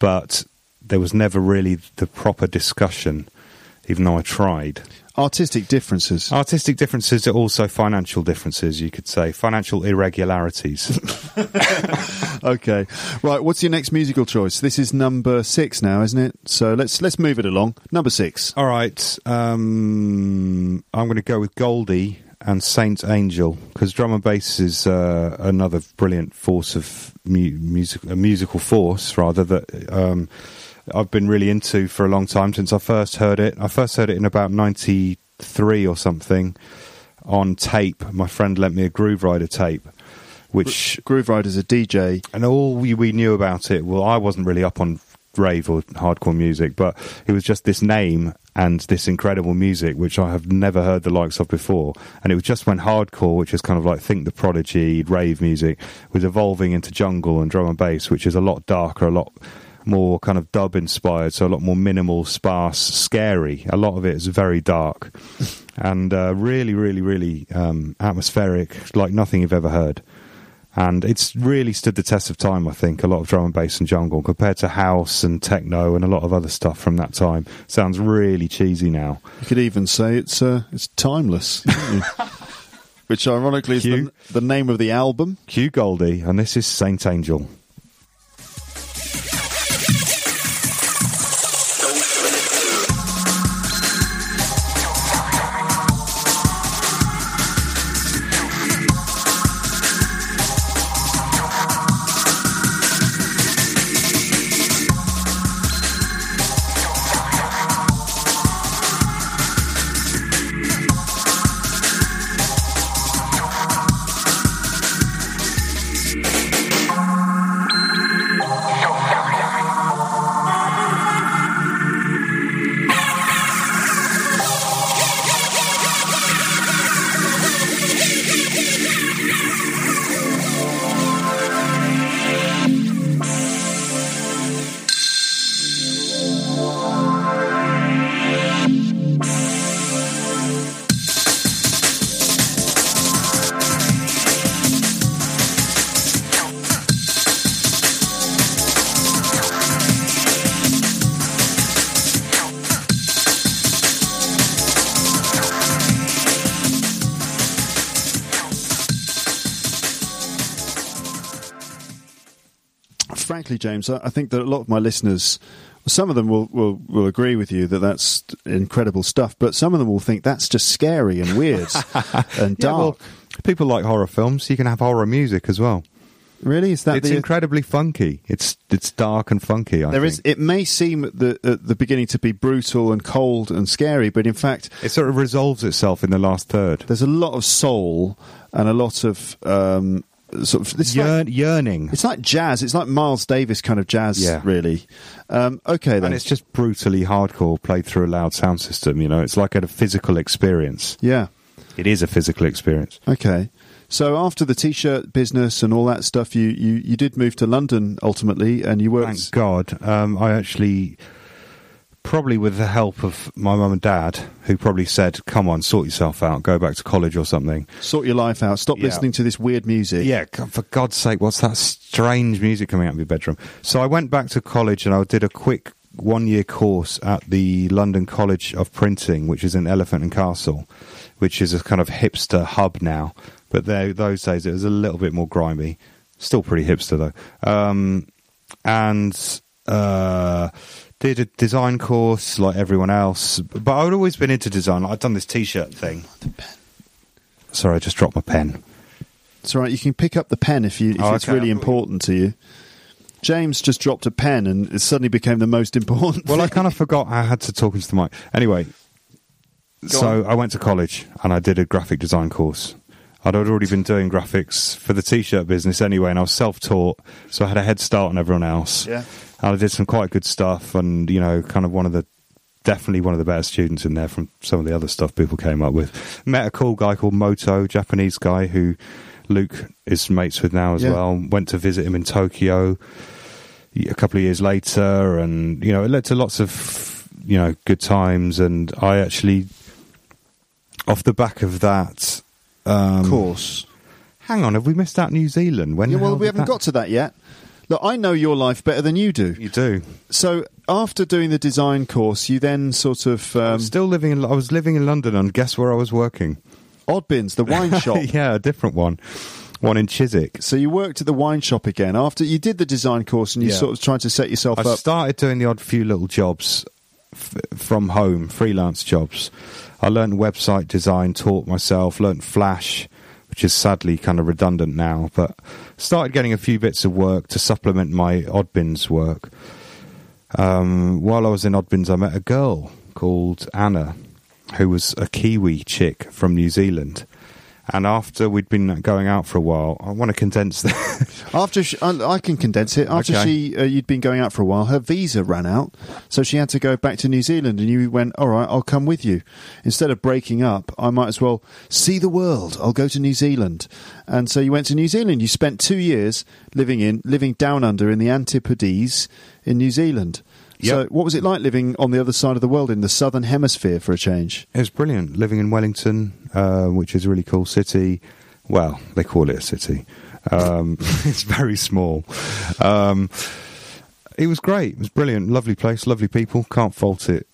but there was never really the proper discussion, even though I tried. Artistic differences are also financial differences, you could say. Financial irregularities. Okay. Right, what's your next musical choice? This is number 6 now, isn't it? So let's move it along. Number 6. All right. I'm going to go with Goldie and Saint Angel, because drum and bass is another brilliant force of musical force, rather, that I've been really into for a long time since I first heard it. I first heard it in about 93 or something on tape. My friend lent me a Groove Rider tape, which... Groove Rider's a DJ. And all we knew about it, well, I wasn't really up on rave or hardcore music, but it was just this name and this incredible music, which I have never heard the likes of before. And it was just when hardcore, which is kind of like think the Prodigy, rave music, was evolving into jungle and drum and bass, which is a lot darker, a lot... more kind of dub inspired, so a lot more minimal, sparse, scary. A lot of it is very dark and really, really, really atmospheric, like nothing you've ever heard. And it's really stood the test of time, I think, a lot of drum and bass and jungle, compared to house and techno and a lot of other stuff from that time. Sounds really cheesy now. You could even say it's timeless. Which ironically is the name of the album. Q Goldie, and this is Saint Angel. James, I think that a lot of my listeners, some of them will agree with you that that's incredible stuff, but some of them will think that's just scary and weird and dark. Yeah, well, people like horror films. You can have horror music as well. Really? Is that incredibly funky. It's dark and funky, I think. It may seem at the beginning to be brutal and cold and scary, but in fact... It sort of resolves itself in the last third. There's a lot of soul and a lot of... sort of yearning. It's like jazz. It's like Miles Davis kind of jazz, really. Okay, then. And it's just brutally hardcore played through a loud sound system, you know. It's like a physical experience. Yeah. It is a physical experience. Okay. So after the T-shirt business and all that stuff, you did move to London, ultimately, and you worked... Thank God. I actually... Probably with the help of my mum and dad, who probably said, come on, sort yourself out, go back to college or something. Sort your life out, stop listening to this weird music. Yeah, for God's sake, what's that strange music coming out of your bedroom? So I went back to college and I did a quick one-year course at the London College of Printing, which is in Elephant and Castle, which is a kind of hipster hub now. But those days it was a little bit more grimy. Still pretty hipster, though. Did a design course like everyone else, but I'd always been into design. I'd done this T-shirt thing. The pen. Sorry, I just dropped my pen. It's all right. You can pick up the pen if it's really important to you. James just dropped a pen, and it suddenly became the most important. Well, I kind of forgot I had to talk into the mic. Anyway, I went to college and I did a graphic design course. I'd already been doing graphics for the T-shirt business anyway, and I was self-taught, so I had a head start on everyone else. Yeah. And I did some quite good stuff, and, you know, kind of definitely one of the better students in there from some of the other stuff people came up with. Met a cool guy called Moto, Japanese guy, who Luke is mates with now as well. Went to visit him in Tokyo a couple of years later, and you know, it led to lots of, you know, good times. And I actually, off the back of that course, hang on, have we missed out New Zealand? When? Yeah, well, we haven't got to that yet. Look, I know your life better than you do. You do. So after doing the design course, you then sort of... I was living in London, and guess where I was working? Oddbins, the wine shop. Yeah, a different one. One in Chiswick. So you worked at the wine shop again. After you did the design course and you sort of tried to set yourself up... I started doing the odd few little jobs from home, freelance jobs. I learned website design, taught myself, learned Flash, which is sadly kind of redundant now, but started getting a few bits of work to supplement my Oddbins work. While I was in Oddbins, I met a girl called Anna, who was a Kiwi chick from New Zealand. And after we'd been going out for a while, I want to condense that. I can condense it. After you'd been going out for a while, her visa ran out, so she had to go back to New Zealand, and you went, all right, I'll come with you. Instead of breaking up, I might as well see the world. I'll go to New Zealand. And so you went to New Zealand. You spent 2 years living down under in the Antipodes in New Zealand. Yep. So what was it like living on the other side of the world in the southern hemisphere for a change? It was brilliant. Living in Wellington, which is a really cool city. Well, they call it a city. It's very small. It was great. It was brilliant. Lovely place, lovely people. Can't fault it.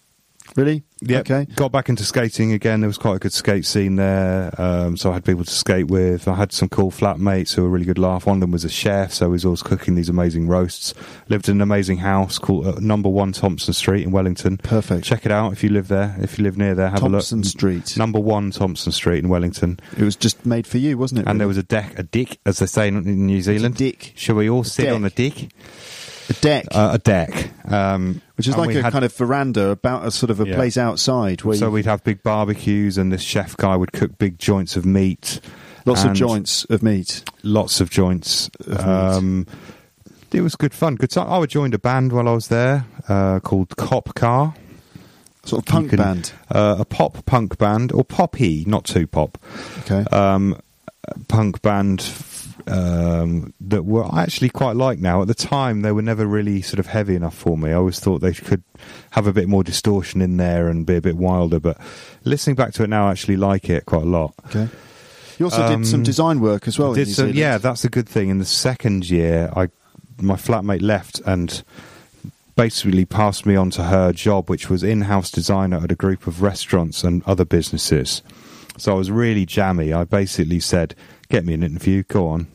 Really? Yeah. Okay. Got back into skating again. There was quite a good skate scene there. So I had people to skate with. I had some cool flatmates who were a really good laugh. One of them was a chef, so he was always cooking these amazing roasts. Lived in an amazing house called Number 1 Thompson Street in Wellington. Perfect. Check it out if you live there. If you live near there, have a look. Thompson Street. Number 1 Thompson Street in Wellington. It was just made for you, wasn't it? And really? There was a deck, as they say in New Zealand. Dick. Shall we all sit on the deck? A deck. Which is like kind of veranda, about a sort of a place outside. Where we'd have big barbecues, and this chef guy would cook big joints of meat. Lots of joints of meat. It was good fun. Good time. I joined a band while I was there called Cop Car. Sort of punk band? A pop punk band, or poppy, not too pop. Okay. Punk band... that were actually quite like now. At the time, they were never really sort of heavy enough for me. I always thought they could have a bit more distortion in there and be a bit wilder, but listening back to it now, I actually like it quite a lot. Okay. You also did some design work as well in New Zealand. Yeah, that's a good thing. In the second year, my flatmate left and basically passed me on to her job, which was in-house designer at a group of restaurants and other businesses. So I was really jammy. I basically said, get me an interview, go on.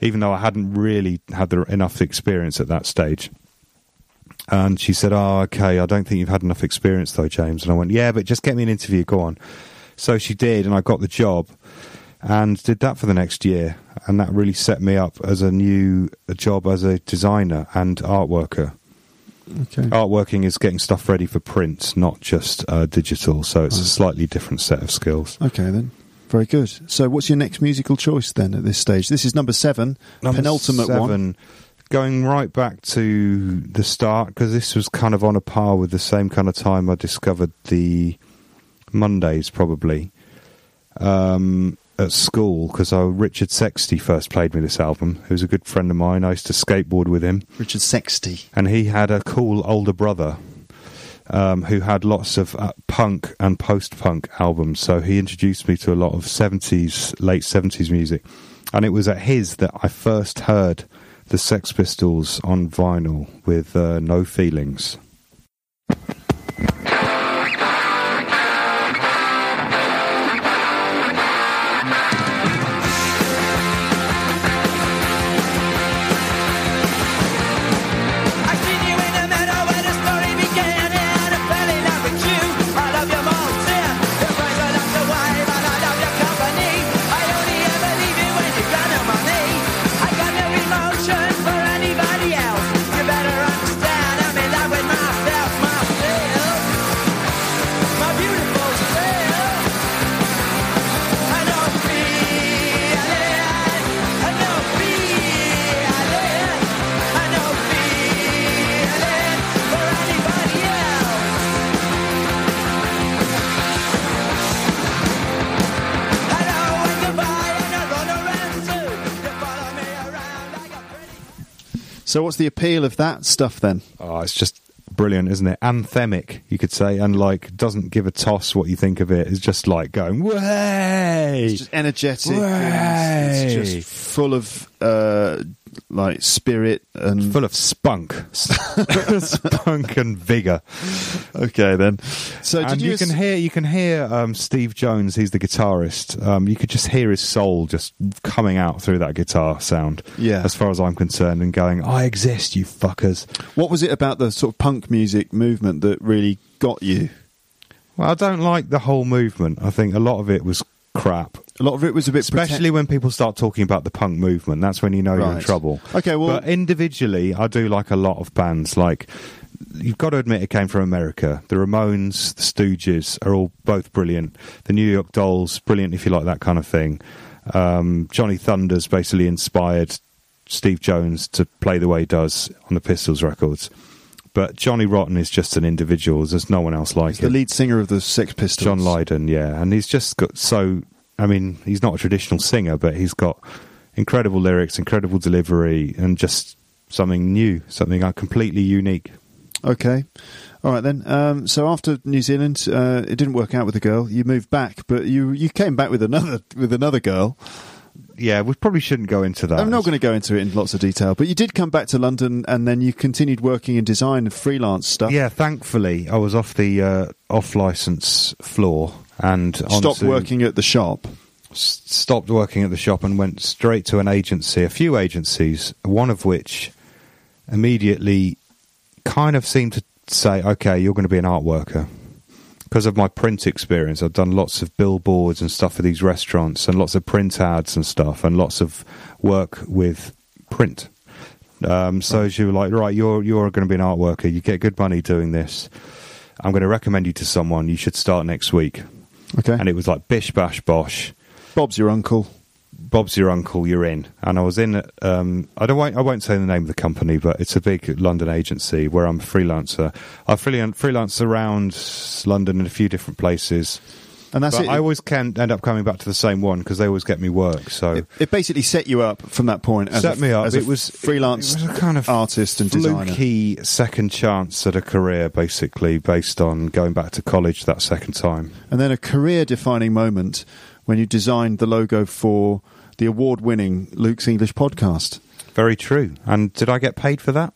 Even though I hadn't really had enough experience at that stage. And she said, oh, okay, I don't think you've had enough experience though, James. And I went, yeah, but just get me an interview, go on. So she did, and I got the job and did that for the next year. And that really set me up as a job as a designer and art worker. Okay. Artworking is getting stuff ready for print, not just digital, so it's a slightly different set of skills. Okay, then. Very good. So what's your next musical choice, then, at this stage? This is number 7, penultimate one. Going right back to the start, because this was kind of on a par with the same kind of time I discovered the Mondays, probably, at school, because Richard Sexty first played me this album, who's a good friend of mine. I used to skateboard with him. Richard Sexty. And he had a cool older brother who had lots of punk and post-punk albums, so he introduced me to a lot of late 70s music, and it was at his that I first heard the Sex Pistols on vinyl with No Feelings. So what's the appeal of that stuff then? Oh, it's just brilliant, isn't it? Anthemic, you could say, and like doesn't give a toss what you think of it. It's just like going way. It's just energetic. It's just full of like spirit and full of spunk, spunk and vigor. Okay, then. So did you you can hear Steve Jones. He's the guitarist. You could just hear his soul just coming out through that guitar sound. Yeah, as far as I'm concerned, and going, I exist, you fuckers. What was it about the sort of punk music movement that really got you? Well, I don't like the whole movement. I think a lot of it was crap. A lot of it was a bit... Especially when people start talking about the punk movement. That's when you know you're in trouble. Okay, well... But individually, I do like a lot of bands. Like, you've got to admit it came from America. The Ramones, the Stooges are all both brilliant. The New York Dolls, brilliant if you like that kind of thing. Johnny Thunders basically inspired Steve Jones to play the way he does on the Pistols records. But Johnny Rotten is just an individual. There's no one else like him. He's the lead singer of the Sex Pistols. John Lydon, yeah. And he's just got so... I mean, he's not a traditional singer, but he's got incredible lyrics, incredible delivery, and just something new, something completely unique. Okay. All right, then. So after New Zealand, it didn't work out with the girl. You moved back, but you came back with another girl. Yeah, we probably shouldn't go into that. I'm not going to go into it in lots of detail, but you did come back to London and then you continued working in design and freelance stuff. Yeah, thankfully, I was off the off-licence floor and... Stopped working at the shop? Stopped working at the shop and went straight to an agency, a few agencies, one of which immediately kind of seemed to say, okay, you're going to be an art worker. Because of my print experience, I've done lots of billboards and stuff for these restaurants and lots of print ads and stuff and lots of work with print. So she was like, right, you're going to be an art worker. You get good money doing this. I'm going to recommend you to someone. You should start next week. Okay. And it was like bish, bash, bosh. Bob's your uncle. Bob's your uncle, you're in. And I was in, I won't say the name of the company, but it's a big London agency where I'm a freelancer. I freelance around London in a few different places. And that's it. I always can end up coming back to the same one because they always get me work. So it basically set you up from that point. Set me up. As it was freelance. It was a kind of artist and designer. Fluky second chance at a career, basically based on going back to college that second time. And then a career-defining moment when you designed the logo for the award-winning Luke's English Podcast. Very true. And did I get paid for that?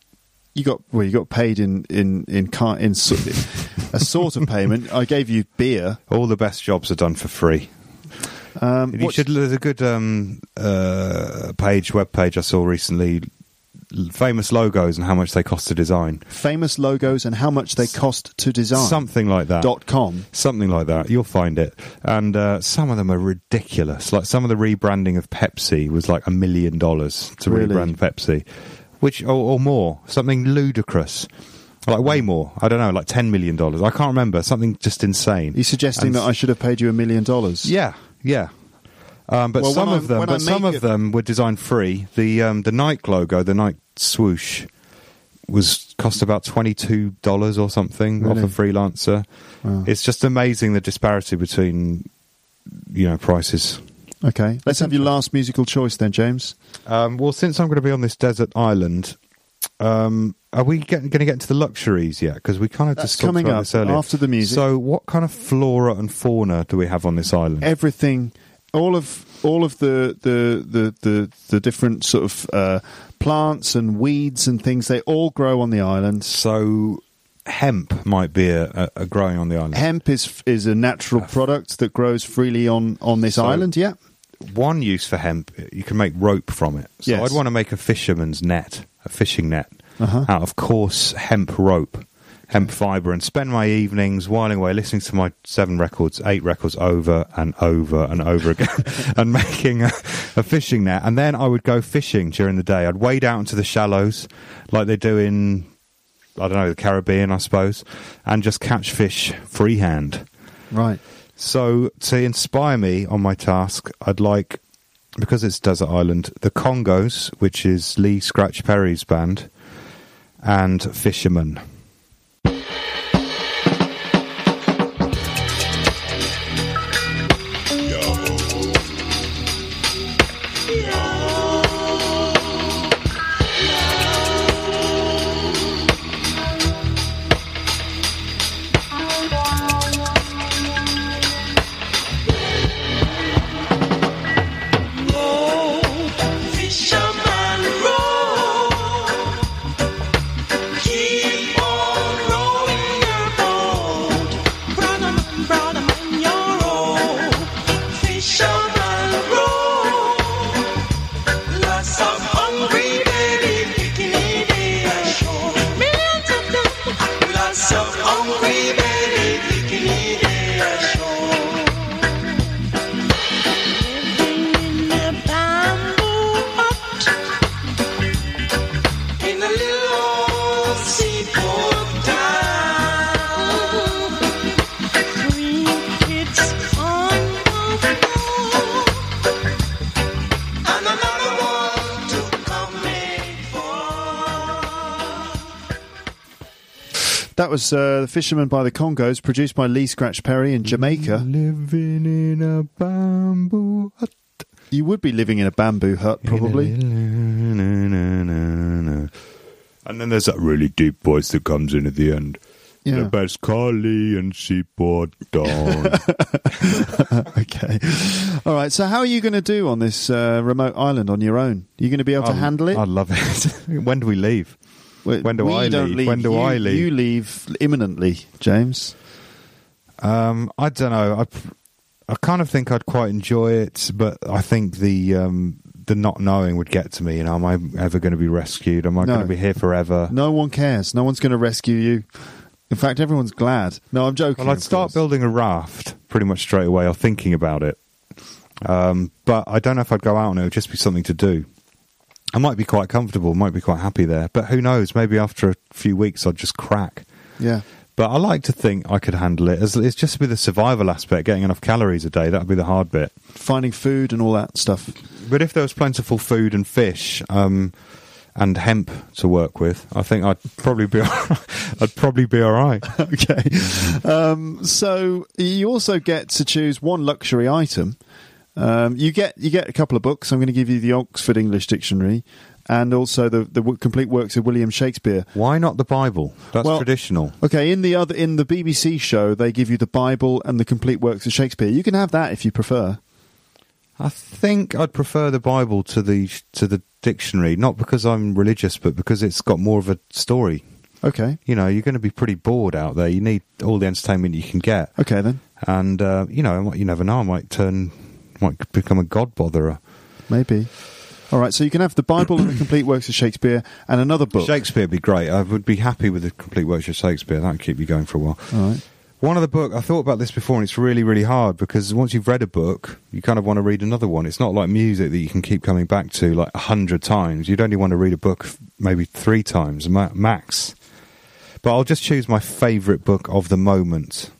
You got paid in a sort of payment. I gave you beer. All the best jobs are done for free. There's a good web page I saw recently. Famous logos and how much they cost to design. Famous logos and how much they cost to design. Something like that. .com. Something like that. You'll find it. And some of them are ridiculous. Like some of the rebranding of Pepsi was like $1 million to rebrand Pepsi. Which or more, something ludicrous, like way more. I don't know, like $10 million. I can't remember, something just insane. He's suggesting that I should have paid you $1 million. Yeah, yeah. But some of them were designed free. The Nike logo, the Nike swoosh, cost about $22 or something off a freelancer. Wow. It's just amazing the disparity between prices. Okay, let's have your last musical choice then, James. Well, since I'm going to be on this desert island, are we going to get into the luxuries yet? Because we kind of just talked about this earlier. That's coming up after the music. So what kind of flora and fauna do we have on this island? Everything, all of the different sort of plants and weeds and things, they all grow on the island. So... hemp might be a growing on the island. Hemp is a natural product that grows freely on this island, yeah. One use for hemp, you can make rope from it. So yes. I'd want to make a fisherman's net, a fishing net, out of coarse hemp rope, hemp fibre, and spend my evenings whiling away listening to my 8 records over and over and over again and making a fishing net. And then I would go fishing during the day. I'd wade out into the shallows like they do in... I don't know, the Caribbean, I suppose, and just catch fish freehand. Right. So to inspire me on my task, I'd like, because it's desert island, the Congos, which is Lee Scratch Perry's band, and Fisherman. That was The Fisherman by the Congos, produced by Lee Scratch Perry in Jamaica. Living in a bamboo hut. You would be living in a bamboo hut, probably. And then there's that really deep voice that comes in at the end. Yeah. The best collie and seaport down. Okay. All right. So how are you going to do on this remote island on your own? Are you going to be able to handle it? I love it. When do we leave? When do I leave? When do I leave? You leave imminently, James. I don't know. I kind of think I'd quite enjoy it, but I think the not knowing would get to me. You know, am I ever going to be rescued? Am I going to be here forever? No one cares. No one's going to rescue you. In fact, everyone's glad. No, I'm joking. Well, I'd start building a raft pretty much straight away or thinking about it. But I don't know if I'd go out and it would just be something to do. I might be quite comfortable, might be quite happy there. But who knows? Maybe after a few weeks, I'd just crack. Yeah. But I like to think I could handle it. It's just with the survival aspect, getting enough calories a day, that would be the hard bit. Finding food and all that stuff. But if there was plentiful food and fish and hemp to work with, I think I'd probably be all right. I'd probably be all right. Okay. So you also get to choose one luxury item. You get a couple of books. I'm going to give you the Oxford English Dictionary and also the complete works of William Shakespeare. Why not the Bible? That's traditional. Okay, in the BBC show, they give you the Bible and the complete works of Shakespeare. You can have that if you prefer. I think I'd prefer the Bible to the dictionary, not because I'm religious, but because it's got more of a story. Okay. You know, you're going to be pretty bored out there. You need all the entertainment you can get. Okay, then. And, you know, you never know. I might become a god botherer. Maybe. All right, so you can have the Bible and the complete works of Shakespeare and another book. Shakespeare would be great. I would be happy with the complete works of Shakespeare. That would keep you going for a while. All right. One other book, I thought about this before, and it's really, really hard because once you've read a book, you kind of want to read another one. It's not like music that you can keep coming back to like 100 times. You'd only want to read a book maybe 3 times max. But I'll just choose my favourite book of the moment,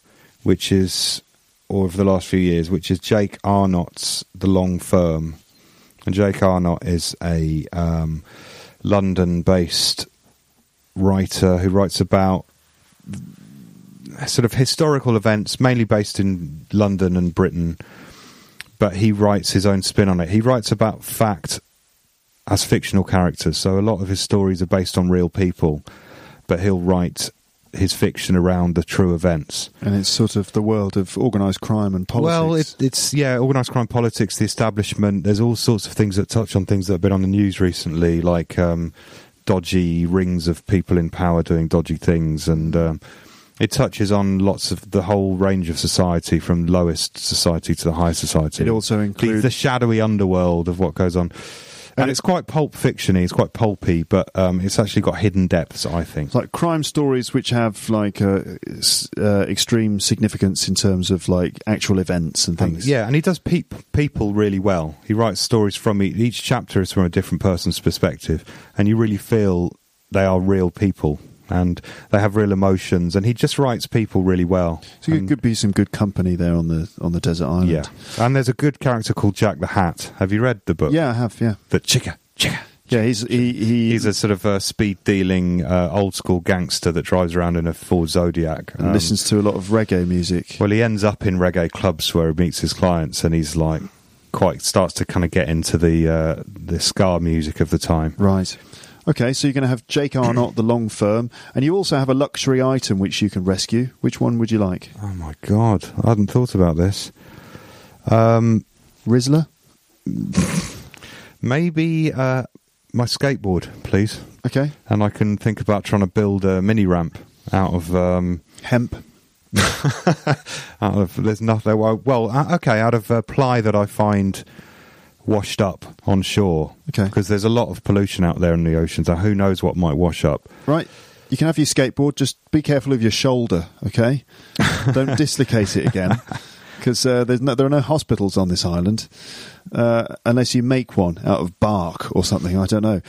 which is, or of the last few years, which is Jake Arnott's The Long Firm. And Jake Arnott is a London-based writer who writes about sort of historical events, mainly based in London and Britain, but he writes his own spin on it. He writes about fact as fictional characters, so a lot of his stories are based on real people, but he'll write his fiction around the true events. And it's sort of the world of organised crime and politics. Well, it's organised crime, politics, the establishment. There's all sorts of things that touch on things that have been on the news recently, like dodgy rings of people in power doing dodgy things, and it touches on lots of the whole range of society, from lowest society to the high society. It also includes the shadowy underworld of what goes on. And it's quite pulp fiction-y, it's quite pulpy, but it's actually got hidden depths, I think. It's like crime stories which have like extreme significance in terms of like actual events and things. Yeah, and he does people really well. He writes stories from each chapter is from a different person's perspective, and you really feel they are real people. And they have real emotions, and he just writes people really well. So you could be some good company there on the desert island. Yeah, and there's a good character called Jack the Hat. Have you read the book? Yeah, I have. Yeah, the chicka. Yeah, he's a sort of speed dealing old school gangster that drives around in a Ford Zodiac and listens to a lot of reggae music. Well, he ends up in reggae clubs where he meets his clients, and he's like quite starts to kind of get into the ska music of the time. Right. Okay, so you're going to have Jake Arnott, The Long Firm, and you also have a luxury item which you can rescue. Which one would you like? Oh, my God. I hadn't thought about this. Rizzler? Maybe my skateboard, please. Okay. And I can think about trying to build a mini ramp out of... hemp? Out of ply that I find... washed up on shore. Okay. Because there's a lot of pollution out there in the oceans. So who knows what might wash up. Right. You can have your skateboard. Just be careful of your shoulder, okay? Don't dislocate it again. Because there are no hospitals on this island. Unless you make one out of bark or something. I don't know.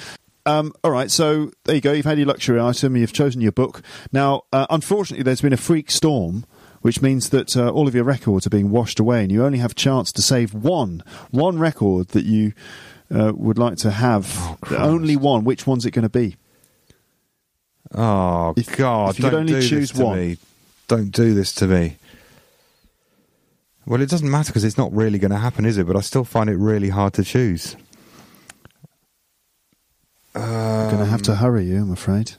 All right, so there you go. You've had your luxury item. You've chosen your book. Now, unfortunately, there's been a freak storm, which means that all of your records are being washed away and you only have a chance to save one record that you would like to have. Oh, only one. Which one's it going to be? Oh, God, if you could only choose one. Don't do this to me. Well, it doesn't matter because it's not really going to happen, is it? But I still find it really hard to choose. I'm going to have to hurry you, I'm afraid.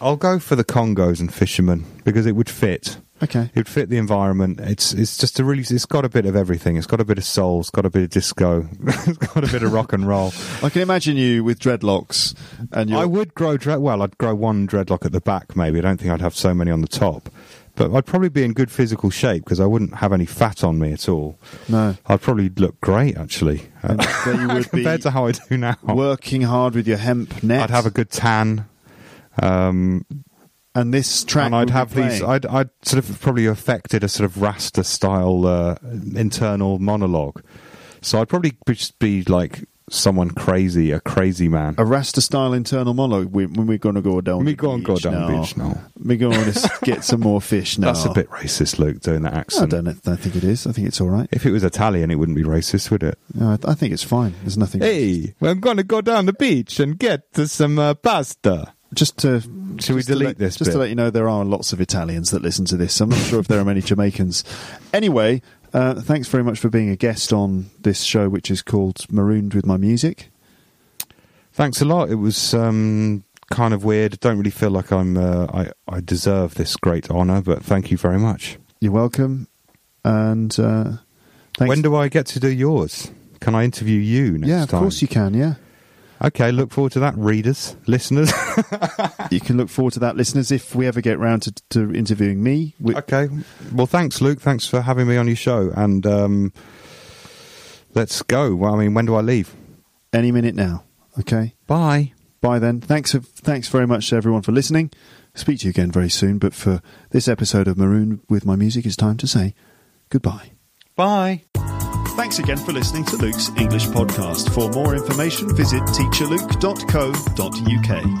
I'll go for the Congos and Fishermen because it would fit. Okay. It would fit the environment. It's just a really... It's got a bit of everything. It's got a bit of soul. It's got a bit of disco. It's got a bit of rock and roll. I can imagine you with dreadlocks. And I would grow... Well, I'd grow one dreadlock at the back, maybe. I don't think I'd have so many on the top. But I'd probably be in good physical shape because I wouldn't have any fat on me at all. No. I'd probably look great, actually. You would compared to how I do now. Working hard with your hemp net. I'd have a good tan. And this track, and I'd have these. I'd sort of probably affected a sort of Rasta style internal monologue. So I'd probably just be like someone crazy, a crazy man. A Rasta style internal monologue. We're going to go down. We going to go down the beach now. We're going to get some more fish now. That's a bit racist, Luke, doing that accent. I don't think it is. I think it's all right. If it was Italian, it wouldn't be racist, would it? No, I think it's fine. There's nothing. Hey, well, I'm going to go down the beach and get some pasta. Just to let you know, there are lots of Italians that listen to this. I'm not sure if there are many Jamaicans. Anyway, thanks very much for being a guest on this show, which is called Marooned with My Music. Thanks a lot. It was kind of weird. I don't really feel like I deserve this great honour, but thank you very much. You're welcome. And thanks. When do I get to do yours? Can I interview you next time? Yeah, of course you can, yeah. Okay, look forward to that, readers, listeners. You can look forward to that, listeners, if we ever get round to interviewing me. Okay. Well, thanks, Luke. Thanks for having me on your show. And let's go. Well, I mean, when do I leave? Any minute now. Okay. Bye. Bye then. Thanks very much to everyone for listening. Speak to you again very soon. But for this episode of Maroon with My Music, it's time to say goodbye. Bye. Thanks again for listening to Luke's English Podcast. For more information, visit teacherluke.co.uk.